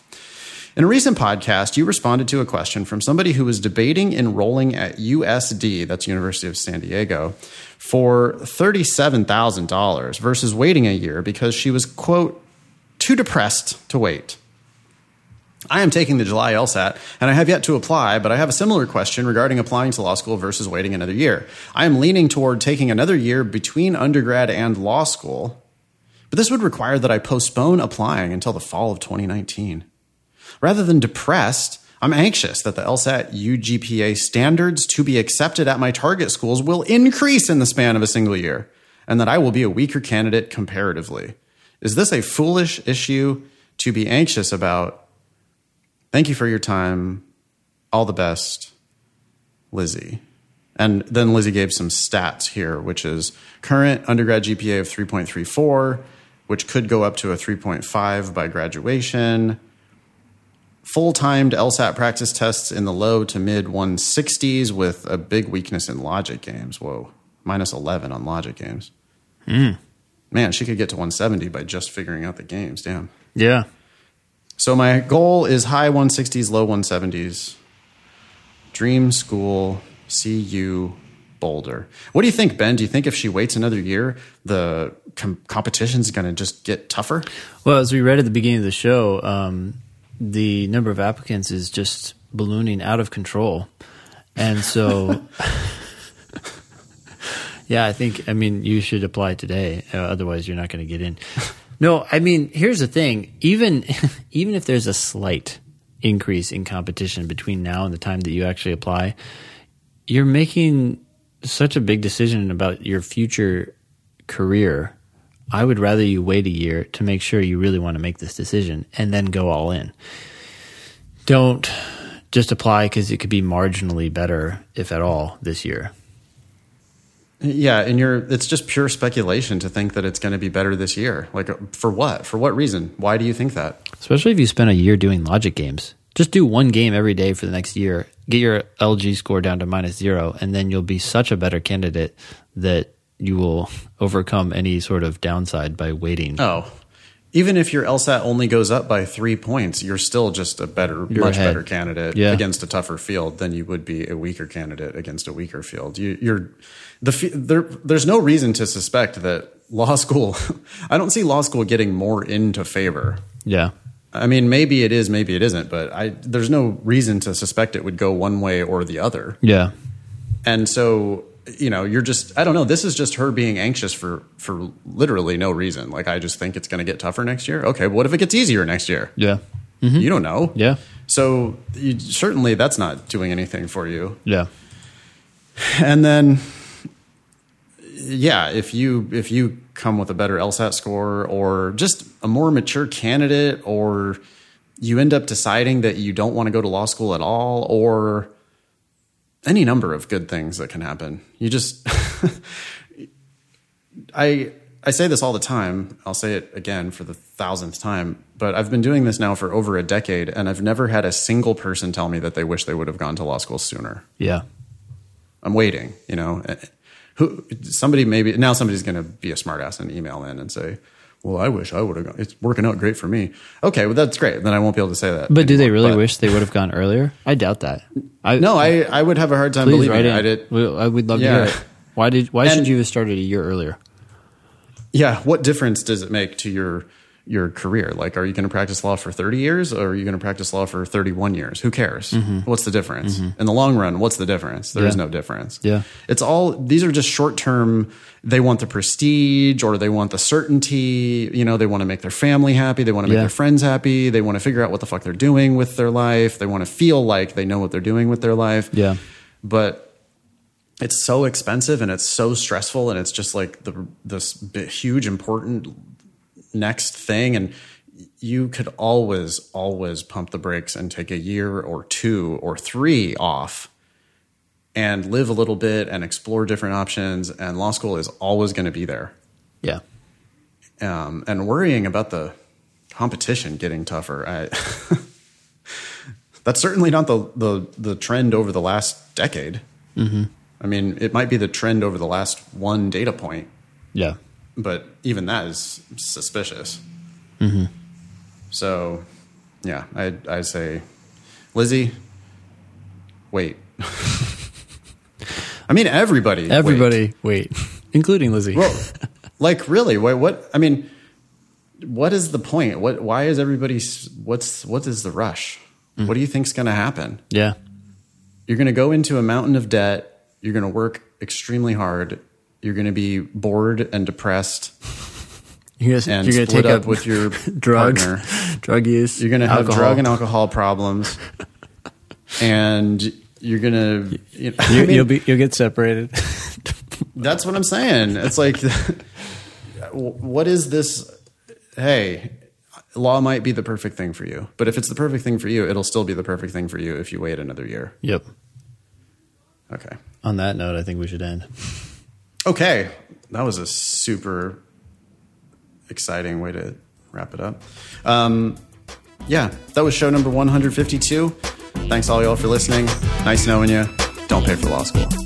In a recent podcast, you responded to a question from somebody who was debating enrolling at USD, that's University of San Diego, for $37,000 versus waiting a year because she was, quote, too depressed to wait. I am taking the July LSAT, and I have yet to apply, but I have a similar question regarding applying to law school versus waiting another year. I am leaning toward taking another year between undergrad and law school, but this would require that I postpone applying until the fall of 2019. Rather than depressed, I'm anxious that the LSAT UGPA standards to be accepted at my target schools will increase in the span of a single year, and that I will be a weaker candidate comparatively. Is this a foolish issue to be anxious about? Thank you for your time. All the best, Lizzie. And then Lizzie gave some stats here, which is current undergrad GPA of 3.34, which could go up to a 3.5 by graduation. Full-timed LSAT practice tests in the low to mid 160s with a big weakness in Logic Games. Whoa, minus 11 on Logic Games. Man, she could get to 170 by just figuring out the games. Damn. Yeah. So my goal is high 160s, low 170s. Dream school, CU, Boulder. What do you think, Ben? Do you think if she waits another year, the competition's going to just get tougher? Well, as we read at the beginning of the show, the number of applicants is just ballooning out of control. And so, yeah, I mean, you should apply today. Otherwise, you're not going to get in. No, I mean, here's the thing. Even if there's a slight increase in competition between now and the time that you actually apply, you're making such a big decision about your future career. I would rather you wait a year to make sure you really want to make this decision and then go all in. Don't just apply because it could be marginally better, if at all, this year. Yeah, and it's just pure speculation to think that it's going to be better this year. Like, for what? For what reason? Why do you think that? Especially if you spent a year doing Logic Games. Just do one game every day for the next year. Get your LG score down to -0, and then you'll be such a better candidate that you will overcome any sort of downside by waiting. Oh, even if your LSAT only goes up by 3 points, you're still just a much better candidate against a tougher field than you would be a weaker candidate against a weaker field. There's no reason to suspect that law school. I don't see law school getting more into favor. Yeah. I mean, maybe it is, maybe it isn't, but there's no reason to suspect it would go one way or the other. Yeah. And so, you know, you're just, I don't know, this is just her being anxious for literally no reason. Like, I just think it's going to get tougher next year. Okay, what if it gets easier next year? Yeah. Mm-hmm. You don't know. Yeah. So certainly that's not doing anything for you. Yeah. And then yeah, if you come with a better LSAT score or just a more mature candidate, or you end up deciding that you don't want to go to law school at all, or any number of good things that can happen. You just, I say this all the time. I'll say it again for the 1000th time, but I've been doing this now for over a decade, and I've never had a single person tell me that they wish they would have gone to law school sooner. Yeah. I'm waiting, you know. Somebody's going to be a smartass and email in and say, well, I wish I would have gone. It's working out great for me. Okay, well, that's great. Then I won't be able to say that. But do they really wish they would have gone earlier? I doubt that. I would have a hard time believing it. I would love to hear it. Why should you have started a year earlier? Yeah, what difference does it make to your career? Like, are you going to practice law for 30 years or are you going to practice law for 31 years? Who cares? Mm-hmm. What's the difference? Mm-hmm. In the long run, what's the difference? There is no difference. Yeah. It's all, these are just short-term, they want the prestige or they want the certainty, you know, they want to make their family happy, they want to make their friends happy, they want to figure out what the fuck they're doing with their life, they want to feel like they know what they're doing with their life. Yeah. But it's so expensive and it's so stressful and it's just like this huge important next thing, and you could always pump the brakes and take a year or two or three off and live a little bit and explore different options, and law school is always going to be there. Yeah. And worrying about the competition getting tougher, that's certainly not the trend over the last decade. Mm-hmm. I mean, it might be the trend over the last one data point. Yeah. But even that is suspicious. Mm-hmm. So, yeah, I say, Lizzie, wait. I mean, everybody wait, including Lizzie. Well, like, really? What? I mean, what is the point? What? Why is everybody? What is the rush? Mm. What do you think's going to happen? Yeah, you're going to go into a mountain of debt. You're going to work extremely hard. You're going to be bored and depressed. You're going to take up with your drugs, drug use. You're going to have drug and alcohol problems, and you're going to you'll get separated. That's what I'm saying. It's like, what is this? Hey, law might be the perfect thing for you, but if it's the perfect thing for you, it'll still be the perfect thing for you if you wait another year. Yep. Okay. On that note, I think we should end. Okay, that was a super exciting way to wrap it up. That was show number 152. Thanks all y'all for listening. Nice knowing you. Don't pay for law school.